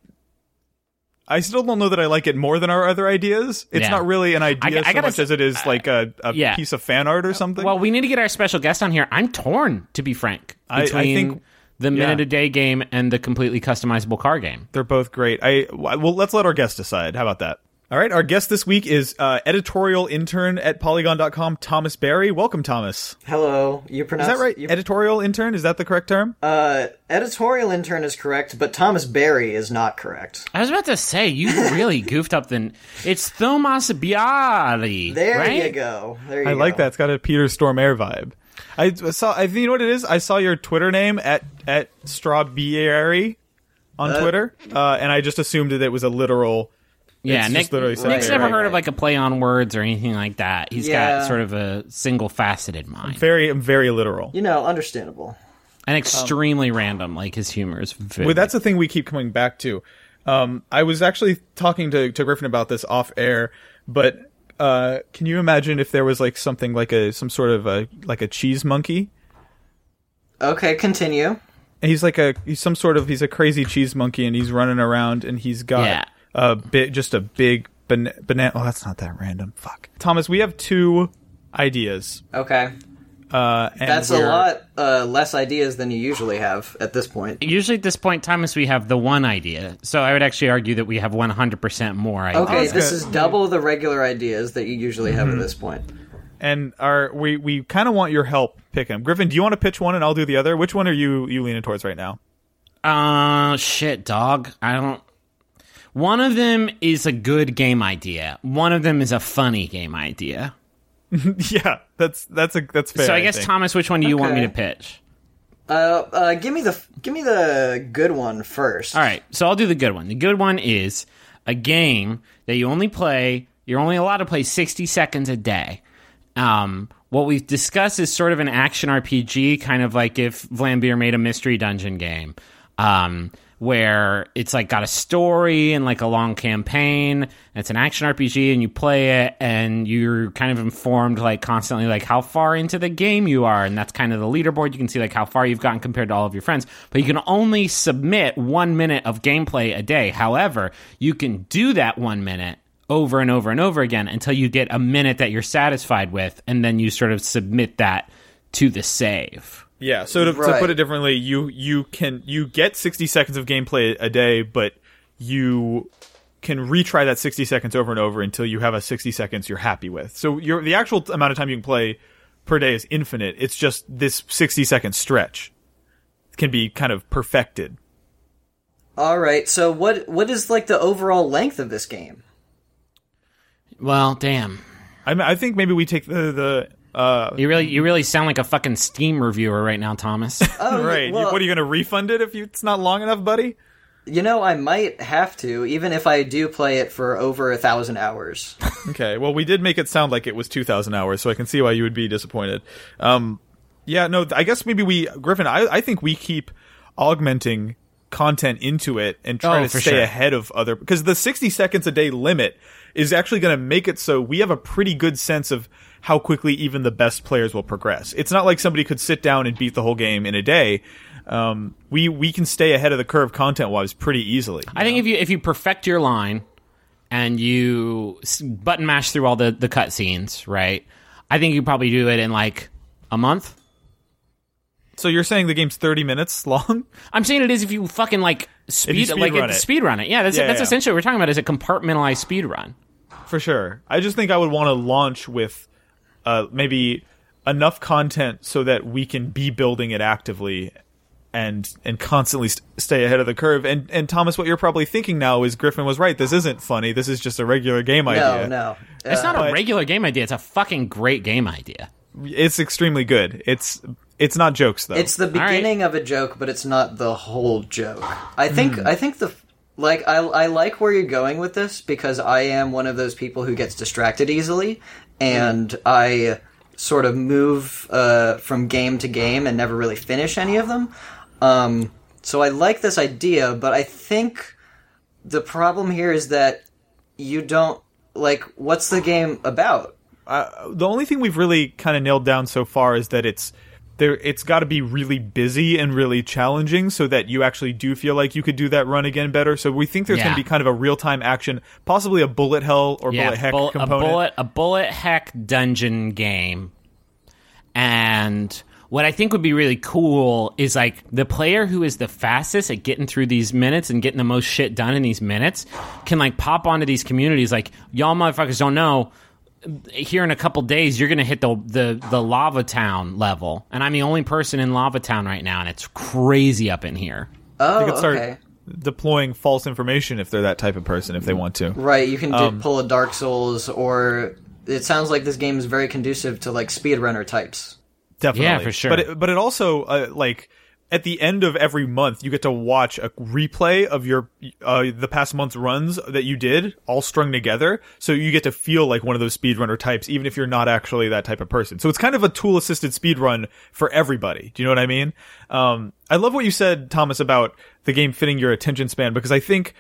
I still don't know that I like it more than our other ideas. It's not really an idea as it is like a piece of fan art or something. Well, we need to get our special guest on here. I'm torn, to be frank, between I think the minute-a-day game and the completely customizable car game. They're both great. Let's let our guest decide. How about that? All right, our guest this week is editorial intern at Polygon.com, Thomas Bialy. Welcome, Thomas. Hello. You pronounce... Is that right? Editorial intern? Is that the correct term? Editorial intern is correct, but Thomas Bialy is not correct. I was about to say, you really goofed up the... It's Thomas Bialy, There you go. There you go. I like that. It's got a Peter Stormare vibe. You know what it is? I saw your Twitter name at Strawberry on Twitter, and I just assumed that it was a literal... Yeah, Nick's never heard of like a play on words or anything like that. He's got sort of a single faceted mind. Very literal. You know, understandable. And extremely random, like his humor is very... Well, that's the thing we keep coming back to. I was actually talking to Griffin about this off air, but can you imagine if there was like something like some sort of a cheese monkey? Okay, continue. And he's a crazy cheese monkey, and he's running around, and he's got... Yeah. Just a big banana. Oh, that's not that random. Fuck, Thomas. We have two ideas. Okay. That's a lot less ideas than you usually have at this point. Usually at this point, Thomas, we have the one idea. So I would actually argue that we have 100% more ideas. Okay, this is double the regular ideas that you usually have at this point. And we kind of want your help picking them. Griffin, do you want to pitch one and I'll do the other? Which one are you leaning towards right now? Shit, dog. I don't... One of them is a good game idea. One of them is a funny game idea. Yeah, that's fair. So I guess, Thomas, which one do you want me to pitch? Give me the good one first. All right, so I'll do the good one. The good one is a game that you're only allowed to play 60 seconds a day. What we've discussed is sort of an action RPG, kind of like if Vlambeer made a Mystery Dungeon game. Where it's like got a story and like a long campaign. It's an action RPG and you play it and you're kind of informed like constantly like how far into the game you are, and that's kind of the leaderboard. You can see like how far you've gotten compared to all of your friends, but you can only submit 1 minute of gameplay a day. However, you can do that 1 minute over and over and over again until you get a minute that you're satisfied with, and then you sort of submit that to the save. Yeah, so to put it differently, you get 60 seconds of gameplay a day, but you can retry that 60 seconds over and over until you have a 60 seconds you're happy with. So the actual amount of time you can play per day is infinite. It's just this 60-second stretch can be kind of perfected. All right, so what is like the overall length of this game? Well, damn. I think maybe we take the you really sound like a fucking Steam reviewer right now, Thomas. Oh, right. Well, what, are you going to refund it if it's not long enough, buddy? You know, I might have to, even if I do play it for over 1,000 hours. Okay, well, we did make it sound like it was 2,000 hours, so I can see why you would be disappointed. Yeah, no, I guess maybe Griffin, I think we keep augmenting content into it and try to stay ahead of other... Because the 60 seconds a day limit is actually going to make it so we have a pretty good sense of how quickly even the best players will progress. It's not like somebody could sit down and beat the whole game in a day. We can stay ahead of the curve content-wise pretty easily. I think if you perfect your line and you button mash through all the cutscenes, right? I think you probably do it in like a month. So you're saying the game's 30 minutes long? I'm saying it is if you fucking like speed run it. Yeah, that's essentially what we're talking about, is a compartmentalized speed run. For sure. I just think I would want to launch with maybe enough content so that we can be building it actively and constantly stay ahead of the curve. And Thomas, what you're probably thinking now is Griffin was right. This isn't funny. This is just a regular game idea. No. It's not a regular game idea. It's a fucking great game idea. It's extremely good. It's not jokes, though. It's the beginning of a joke, but it's not the whole joke. I like where you're going with this, because I am one of those people who gets distracted easily. And I sort of move from game to game and never really finish any of them. So I like this idea, but I think the problem here is that you don't... Like, what's the game about? The only thing we've really kind of nailed down so far is that it's got to be really busy and really challenging so that you actually do feel like you could do that run again better. So we think there's going to be kind of a real-time action, possibly a bullet hell or bullet heck component. A bullet heck dungeon game. And What I think would be really cool is, like, the player who is the fastest at getting through these minutes and getting the most shit done in these minutes can, like, pop onto these communities like, y'all motherfuckers don't know, here in a couple days you're going to hit the Lava Town level. And I'm the only person in Lava Town right now, and it's crazy up in here. Oh, they could start deploying false information if they're that type of person, if they want to. Right, you can pull a Dark Souls, or it sounds like this game is very conducive to, like, speedrunner types. Definitely. Yeah, for sure. But it also, like, at the end of every month, you get to watch a replay of your the past month's runs that you did, all strung together. So you get to feel like one of those speedrunner types, even if you're not actually that type of person. So it's kind of a tool-assisted speedrun for everybody. Do you know what I mean? I love what you said, Thomas, about the game fitting your attention span, because I think...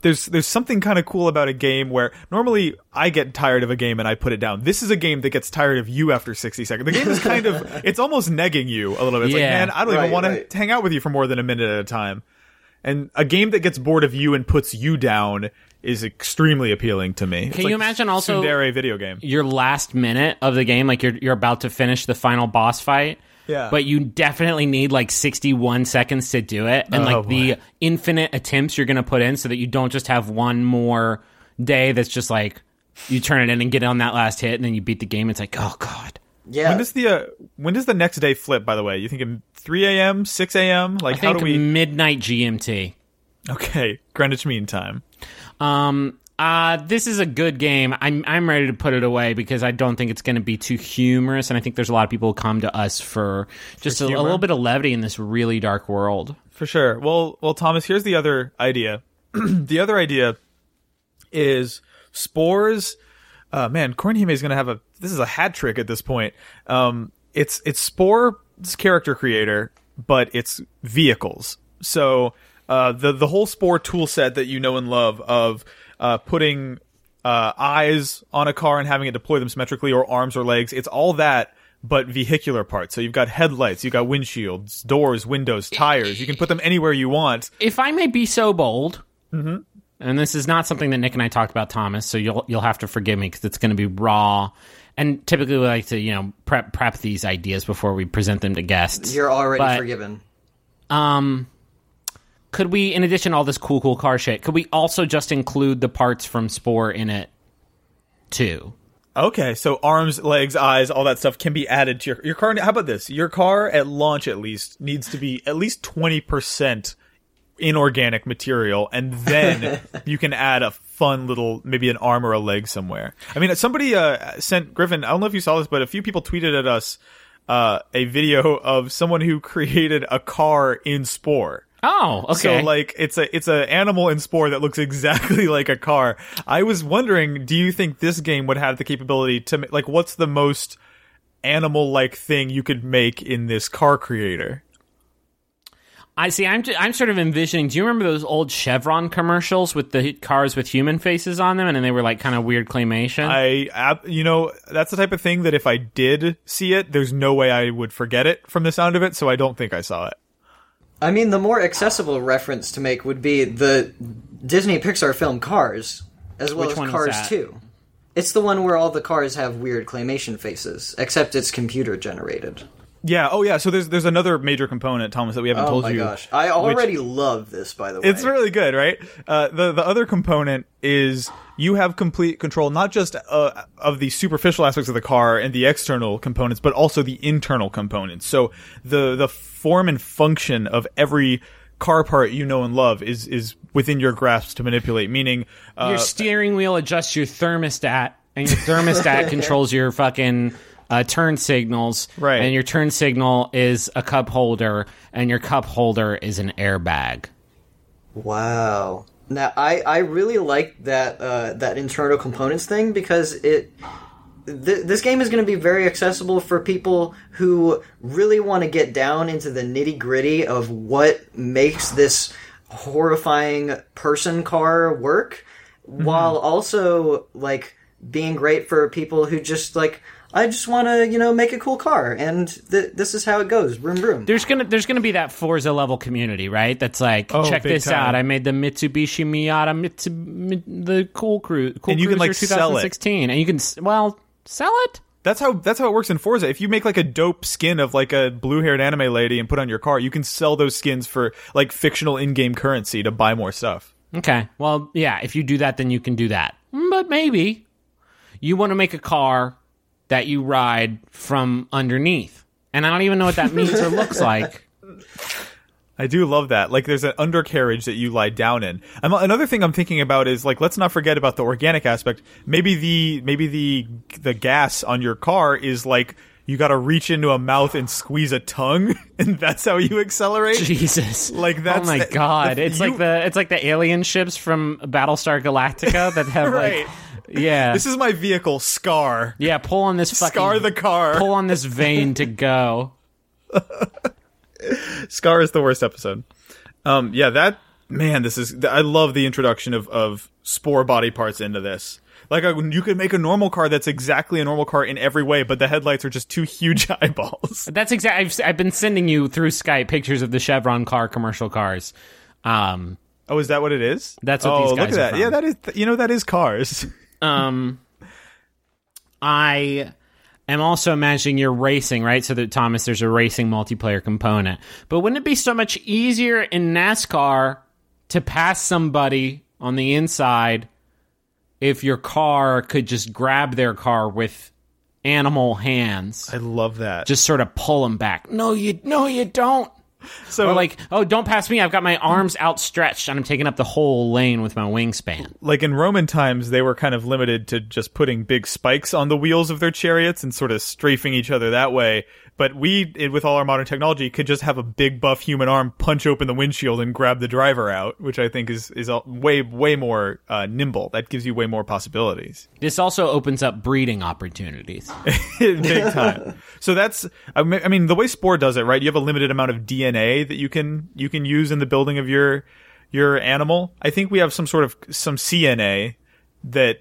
there's something kind of cool about a game where normally I get tired of a game and I put it down. This is a game that gets tired of you after 60 seconds. The game is kind of, it's almost negging you a little bit. It's like, man, I don't even want to hang out with you for more than a minute at a time. And a game that gets bored of you and puts you down is extremely appealing to me. Can you imagine also video game. Your last minute of the game, like you're about to finish the final boss fight? Yeah. But you definitely need, like, 61 seconds to do it. And, the infinite attempts you're going to put in so that you don't just have one more day that's just, like, you turn it in and get on that last hit and then you beat the game. It's like, oh, God. Yeah. When does the next day flip, by the way? You think in 3 a.m., 6 a.m.? Like, I think how do we... midnight GMT. Okay. Greenwich Mean Time. This is a good game. I'm ready to put it away because I don't think it's going to be too humorous, and I think there's a lot of people who come to us for just a little bit of levity in this really dark world. For sure. Well, Thomas, here's the other idea. The other idea is Spore's... man, Cornhime is going to have a... This is a hat trick at this point. It's Spore's character creator, but it's vehicles. So the whole Spore tool set that you know and love of... putting eyes on a car and having it deploy them symmetrically, or arms or legs. It's all that, but vehicular parts. So you've got headlights, you've got windshields, doors, windows, tires. You can put them anywhere you want. If I may be so bold, and this is not something that Nick and I talked about, Thomas, so you'll have to forgive me because it's going to be raw. And typically we like to prep these ideas before we present them to guests. You're already forgiven. Could we, in addition to all this cool car shit, could we also just include the parts from Spore in it, too? Okay, so arms, legs, eyes, all that stuff can be added to your car. How about this? Your car, at launch at least, needs to be at least 20% inorganic material, and then you can add a fun little, maybe an arm or a leg somewhere. I mean, somebody sent, Griffin, I don't know if you saw this, but a few people tweeted at us a video of someone who created a car in Spore. Oh, okay. So, like, it's a animal in Spore that looks exactly like a car. I was wondering, do you think this game would have the capability to, like, what's the most animal-like thing you could make in this car creator? I see. I'm sort of envisioning, do you remember those old Chevron commercials with the cars with human faces on them, and then they were, like, kind of weird claymation? That's the type of thing that if I did see it, there's no way I would forget it from the sound of it, so I don't think I saw it. I mean, the more accessible reference to make would be the Disney Pixar film Cars, as well as Cars 2. It's the one where all the cars have weird claymation faces, except it's computer-generated. Yeah, oh yeah, so there's another major component, Thomas, that we haven't told you. Oh my gosh, I already love this, by the way. It's really good, right? The other component is you have complete control, not just of the superficial aspects of the car and the external components, but also the internal components. So the form and function of every car part you know and love is within your grasp to manipulate, meaning... your steering wheel adjusts your thermostat, and your thermostat controls your fucking... turn signals, right? And your turn signal is a cup holder, and your cup holder is an airbag. Wow! Now, I really like that that internal components thing because this game is going to be very accessible for people who really want to get down into the nitty gritty of what makes this horrifying person car work, while also like being great for people who just like. I just want to, make a cool car, and this is how it goes. Vroom, vroom. There's gonna be that Forza level community, right? That's like, check this out. I made the Mitsubishi Miata, the cool cruiser, and you can like 2016, sell it. And you can sell it. That's how it works in Forza. If you make like a dope skin of like a blue-haired anime lady and put on your car, you can sell those skins for like fictional in-game currency to buy more stuff. Okay. Well, yeah, if you do that, then you can do that. But maybe you want to make a car that you ride from underneath. And I don't even know what that means or looks like. I do love that. Like, there's an undercarriage that you lie down in. Another thing I'm thinking about is, like, let's not forget about the organic aspect. Maybe the gas on your car is, like, you got to reach into a mouth and squeeze a tongue, and that's how you accelerate. Jesus, like that's oh my god! It's like the alien ships from Battlestar Galactica that have right. like. Yeah, this is my vehicle, Scar. Yeah, pull on this fucking... Scar the car. Pull on this vein to go. Scar is the worst episode. Yeah, that... Man, this is... I love the introduction of Spore body parts into this. Like, you could make a normal car that's exactly a normal car in every way, but the headlights are just two huge eyeballs. That's exactly... I've been sending you through Skype pictures of the Chevron car commercial cars. Oh, is that what it is? That's what these guys look at that. From. Yeah, that is... that is Cars. I am also imagining you're racing, right? So that, Thomas, there's a racing multiplayer component. But wouldn't it be so much easier in NASCAR to pass somebody on the inside if your car could just grab their car with animal hands? I love that. Just sort of pull them back. No, you don't. So, or like, oh, don't pass me. I've got my arms outstretched and I'm taking up the whole lane with my wingspan. Like in Roman times, they were kind of limited to just putting big spikes on the wheels of their chariots and sort of strafing each other that way. But we, with all our modern technology, could just have a big buff human arm punch open the windshield and grab the driver out, which I think is way, way more nimble. That gives you way more possibilities. This also opens up breeding opportunities. Big time. So that's, I mean, the way Spore does it, right? You have a limited amount of DNA that you can use in the building of your animal. I think we have some CNA that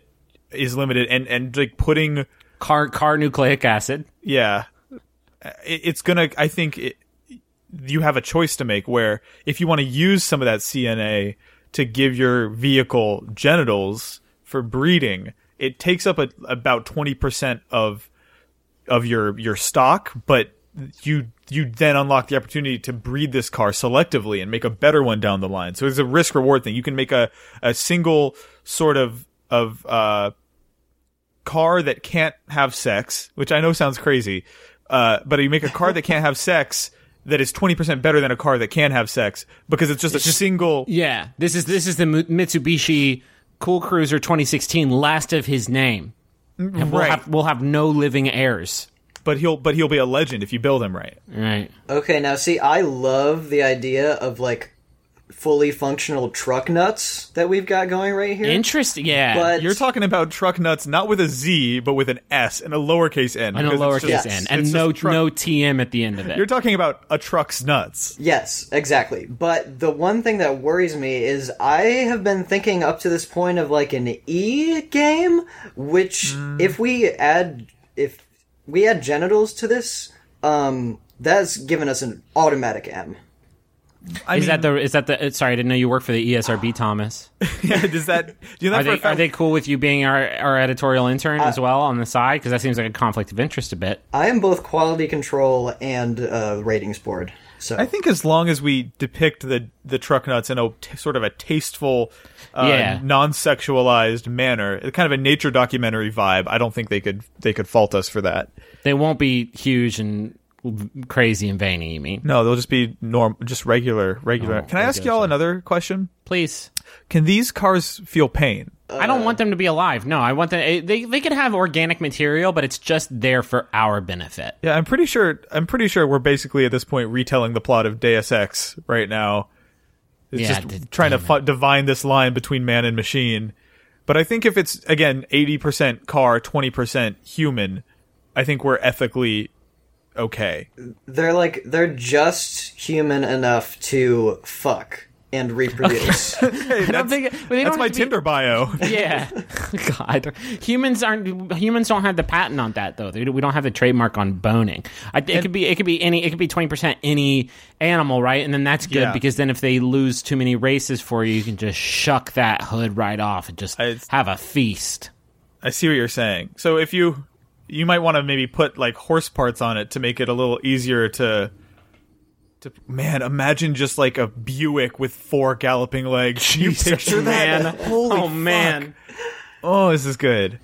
is limited and like putting... Car nucleic acid. Yeah. It's gonna. I think you have a choice to make where if you want to use some of that CNA to give your vehicle genitals for breeding, it takes up about 20% of your stock, but you then unlock the opportunity to breed this car selectively and make a better one down the line. So it's a risk reward thing. You can make a single sort of car that can't have sex, which I know sounds crazy. But you make a car that can't have sex that is 20% better than a car that can have sex because it's just a single. Yeah, this is the Mitsubishi Cool Cruiser 2016, last of his name, and right. we'll have no living heirs. But he'll be a legend if you build him right. Right. Okay. Now, see, I love the idea of like fully functional truck nuts that we've got going right here. Interesting. Yeah, but you're talking about truck nuts not with a Z but with an S and a lowercase n and a lowercase n and no TM at the end of it. You're talking about a truck's nuts. Yes, exactly. But the one thing that worries me is I have been thinking up to this point of like an E game, which if we add genitals to this, that's given us an automatic M. Is that the? Sorry, I didn't know you worked for the ESRB, Thomas. Yeah, does that? Are they cool with you being our editorial intern as well on the side? Because that seems like a conflict of interest a bit. I am both quality control and ratings board. So I think as long as we depict the truck nuts in a sort of a tasteful, non-sexualized manner, kind of a nature documentary vibe, I don't think they could fault us for that. They won't be huge and crazy and veiny, you mean? No, they'll just be regular. Can I ask y'all another question? Please. Can these cars feel pain? I don't want them to be alive. No, I want them... They could have organic material, but it's just there for our benefit. Yeah, I'm pretty sure we're basically at this point retelling the plot of Deus Ex right now. It's just trying to divine this line between man and machine. But I think if it's, again, 80% car, 20% human, I think we're ethically... okay. They're just human enough to fuck and reproduce. Hey, that's my Tinder bio. Yeah. God. Humans don't have the patent on that though. We don't have the trademark on boning. It could be 20% any animal, right? And then that's good because then if they lose too many races for you can just shuck that hood right off and just have a feast. I see what you're saying. So if you you might want to maybe put like horse parts on it to make it a little easier to man, imagine just like a Buick with four galloping legs. Can you picture that? Holy fuck. Man. Oh, this is good.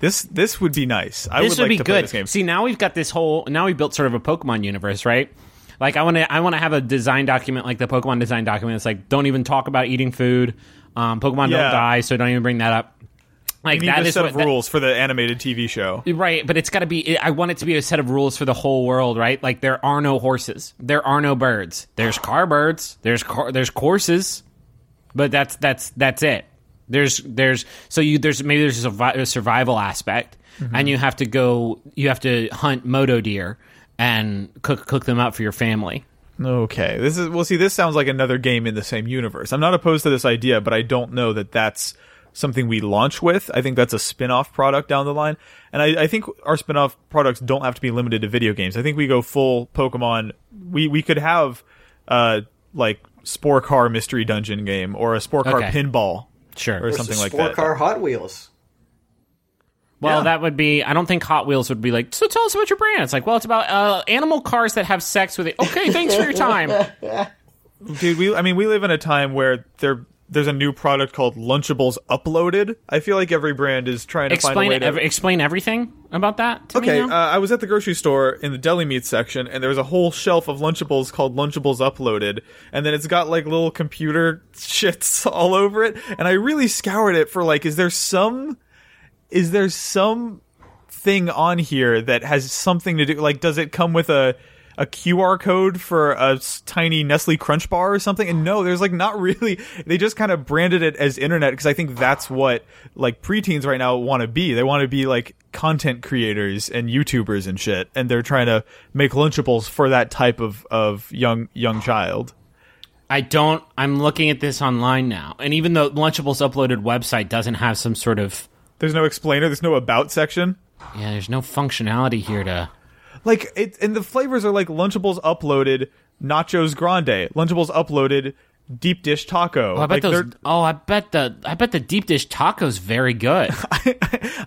This would be nice. I would like to play this game. See, now we've got this whole... Now we built sort of a Pokemon universe, right? Like, I want to have a design document, like the Pokemon design document. It's like, don't even talk about eating food. Pokemon don't die, so don't even bring that up. Like, you need a set of rules for the animated TV show. Right, but it's got to be... I want it to be a set of rules for the whole world, right? Like, there are no horses. There are no birds. There's car birds. There's courses. But that's it. There's a survival aspect, mm-hmm. and you have to hunt moto deer and cook them up for your family. Okay, this sounds like another game in the same universe. I'm not opposed to this idea, but I don't know that that's something we launch with. I think that's a spin-off product down the line, and I think our spin-off products don't have to be limited to video games. I think we go full Pokemon. We could have like Spore Car Mystery Dungeon game or a Spore Car Pinball. Sure. Or something like that. 4-car Hot Wheels. Well, that would be... I don't think Hot Wheels would be like, so tell us about your brand. It's like, well, it's about animal cars that have sex with it. Okay, thanks for your time. Dude, we live in a time where there's a new product called Lunchables Uploaded. I feel like every brand is trying to find a way to... Explain everything about that to me now. I was at the grocery store in the deli meat section, and there was a whole shelf of Lunchables called Lunchables Uploaded, and then it's got, like, little computer shits all over it, and I really scoured it for, like, is there some thing on here that has something to do... Like, does it come with a QR code for a tiny Nestle Crunch Bar or something? And no, there's like not really. They just kind of branded it as internet because I think that's what like preteens right now want to be. They want to be like content creators and YouTubers and shit, and they're trying to make Lunchables for that type of young child. I'm looking at this online now, and even though Lunchables Uploaded website doesn't have some sort of... There's no explainer, there's no about section. Yeah, there's no functionality here to... Like, and the flavors are like Lunchables Uploaded Nachos Grande, Lunchables Uploaded Deep Dish Taco. Oh, I bet the Deep Dish Taco's very good.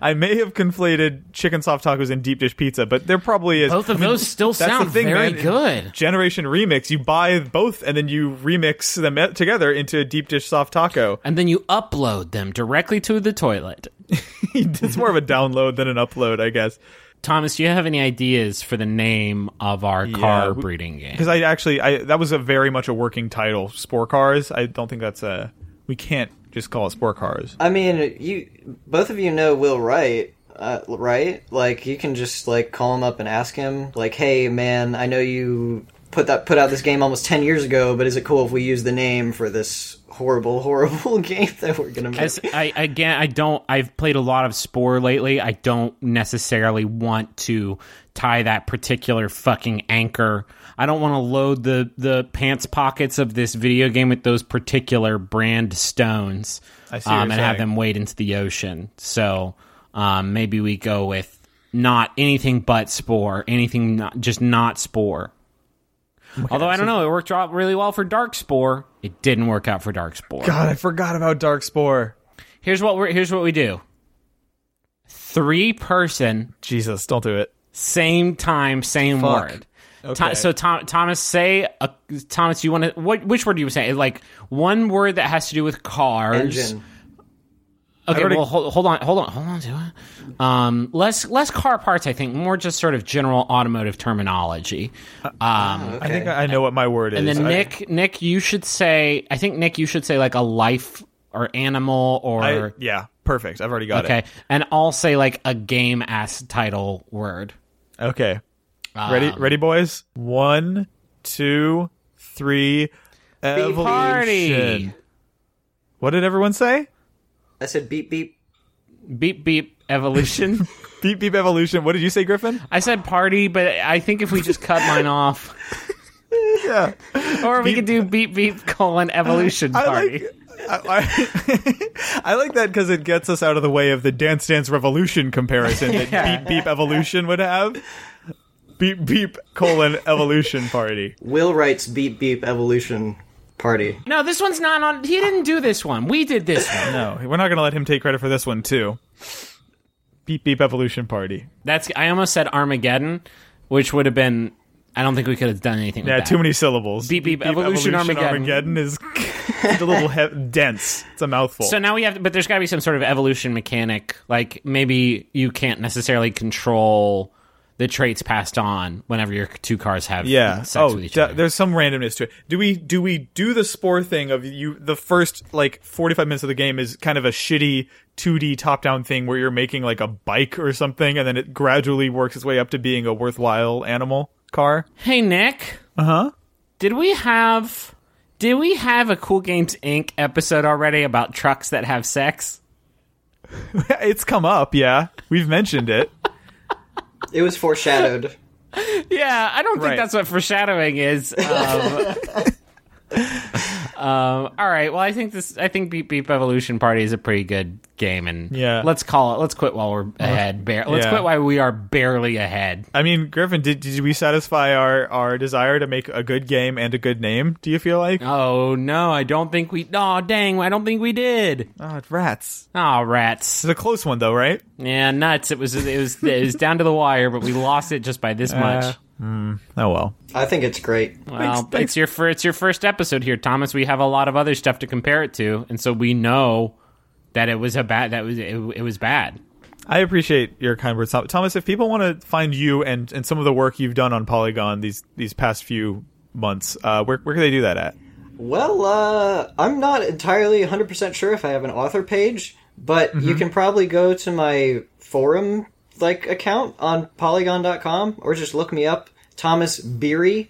I may have conflated chicken soft tacos and Deep Dish Pizza, but there probably is. Both of those still sound very good. Generation Remix, you buy both and then you remix them together into a Deep Dish Soft Taco. And then you upload them directly to the toilet. It's more of a download than an upload, I guess. Thomas, do you have any ideas for the name of our car breeding game? Because that was a very much a working title, Spore Cars. I don't think that's we can't just call it Spore Cars. I mean, both of you know Will Wright, right? Like, you can just like call him up and ask him, like, hey man, I know you put out this game almost 10 years ago, but is it cool if we use the name for this horrible game that we're gonna make? I've played a lot of Spore lately. I don't necessarily want to tie that particular fucking anchor. I don't want to load the pants pockets of this video game with those particular brand stones. I see what you're and saying. Have them wade into the ocean. So maybe we go with not anything but Spore, anything not Spore. Okay, although I don't know, it worked out really well for Darkspore. It didn't work out for Darkspore. God, I forgot about Darkspore. Here's what we do. 3-person. Jesus, don't do it. Same time, same Fuck. Word. Okay. Thomas, say Thomas. You want to? Which word do you say? Like one word that has to do with cars. Engine. Okay, well, hold on to it. Less car parts, I think, more just sort of general automotive terminology. Okay. I think I know what my word is. And then Nick, you should say. I think Nick, you should say like a life or animal or perfect. I've already got it. Okay, and I'll say like a game ass title word. Okay, ready, boys. 1, 2, 3. Evolution. Party. What did everyone say? I said beep, beep. Beep, beep, evolution. Beep, beep, evolution. What did you say, Griffin? I said party, but I think if we just cut mine off. Yeah. Or we could do beep, beep, colon, evolution party. I like that because it gets us out of the way of the Dance Dance Revolution comparison that beep, beep, evolution would have. Beep, beep, colon, evolution party. Will Wright's beep, beep, evolution party. No, this one's not on... He didn't do this one. We did this one. No, we're not going to let him take credit for this one, too. Beep Beep Evolution Party. That's I almost said Armageddon, which would have been... I don't think we could have done anything with that. Yeah, too many syllables. Beep Beep, Evolution Armageddon. Armageddon is a little dense. It's a mouthful. So now we have... But there's got to be some sort of evolution mechanic. Like, maybe you can't necessarily control... The traits passed on whenever your two cars have sex with each other. There's some randomness to it. Do we do the Spore thing of you? The first 45 minutes of the game is kind of a shitty 2D top down thing where you're making like a bike or something, and then it gradually works its way up to being a worthwhile animal car. Hey Nick, did we have a Cool Games Inc. episode already about trucks that have sex? It's come up, yeah. We've mentioned it. It was foreshadowed. Yeah, I don't think that's what foreshadowing is. All right. Well, I think Beep Beep Evolution Party is a pretty good game, and let's call it. Let's quit while we're ahead. Let's quit while we are barely ahead. I mean, Griffin, did we satisfy our desire to make a good game and a good name? Do you feel like? Oh no, I don't think we. Oh dang, I don't think we did. Oh rats. Oh rats. It's a close one though, right? Yeah, nuts. It was it was down to the wire, but we lost it just by this much. Oh well. I think it's great. Well, thanks. It's your first episode here, Thomas. We have a lot of other stuff to compare it to, and so we know that it was bad. I appreciate your kind words, Thomas. If people want to find you and some of the work you've done on Polygon these past few months, where can they do that at? Well, I'm not entirely 100% sure if I have an author page, but you can probably go to my forum account on polygon.com, or just look me up, Thomas Bialy,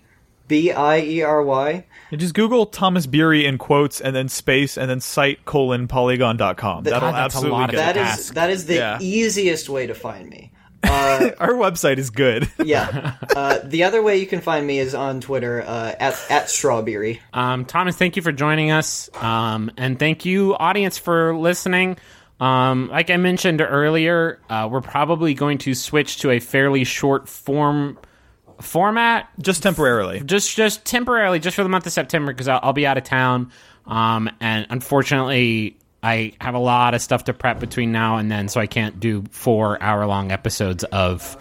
Biery. And just Google Thomas Bialy in quotes and then space and then site:/polygon.com. That'll absolutely get it. That is the easiest way to find me. Our website is good. Yeah. The other way you can find me is on Twitter at Strawberry. Thomas, thank you for joining us, and thank you, audience, for listening. Like I mentioned earlier, we're probably going to switch to a fairly short format, just temporarily, just temporarily, just for the month of September, because I'll be out of town, and unfortunately, I have a lot of stuff to prep between now and then, so I can't do 4-hour-long episodes of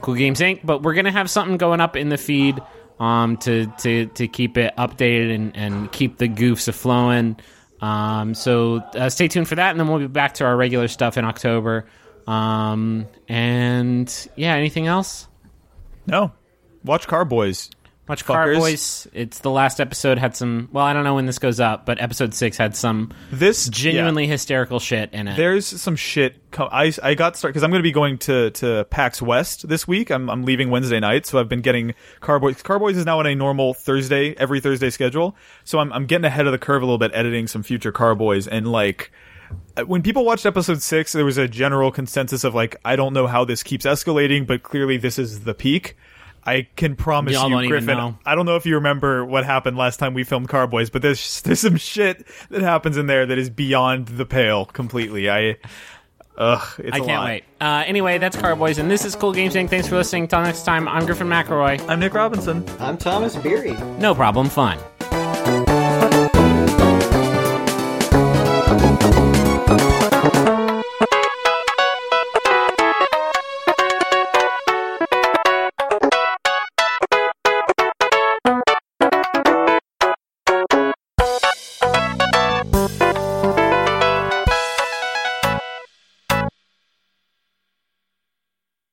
Cool Games Inc. But we're gonna have something going up in the feed, to keep it updated and keep the goofs a-flowing. So stay tuned for that, and then we'll be back to our regular stuff in October. And yeah, anything else? No. Watch Car Boys. Watch fuckers. Car Boys. It's the last episode had some. Well, I don't know when this goes up, but episode 6 had some. This genuinely hysterical shit in it. There's some shit. I got started because I'm going to be going to PAX West this week. I'm leaving Wednesday night, so I've been getting Car Boys. Car Boys is now on a normal every Thursday schedule, so I'm getting ahead of the curve a little bit, editing some future Car Boys, and when people watched episode 6, there was a general consensus of I don't know how this keeps escalating, but clearly this is the peak. I can promise you, Griffin, I don't know if you remember what happened last time we filmed Car Boys, but there's some shit that happens in there that is beyond the pale completely. I can't wait. Anyway, that's Car Boys, and this is Cool Games Inc. Thanks for listening. Till next time, I'm Griffin McElroy. I'm Nick Robinson. I'm Thomas Bialy. No problem, fun.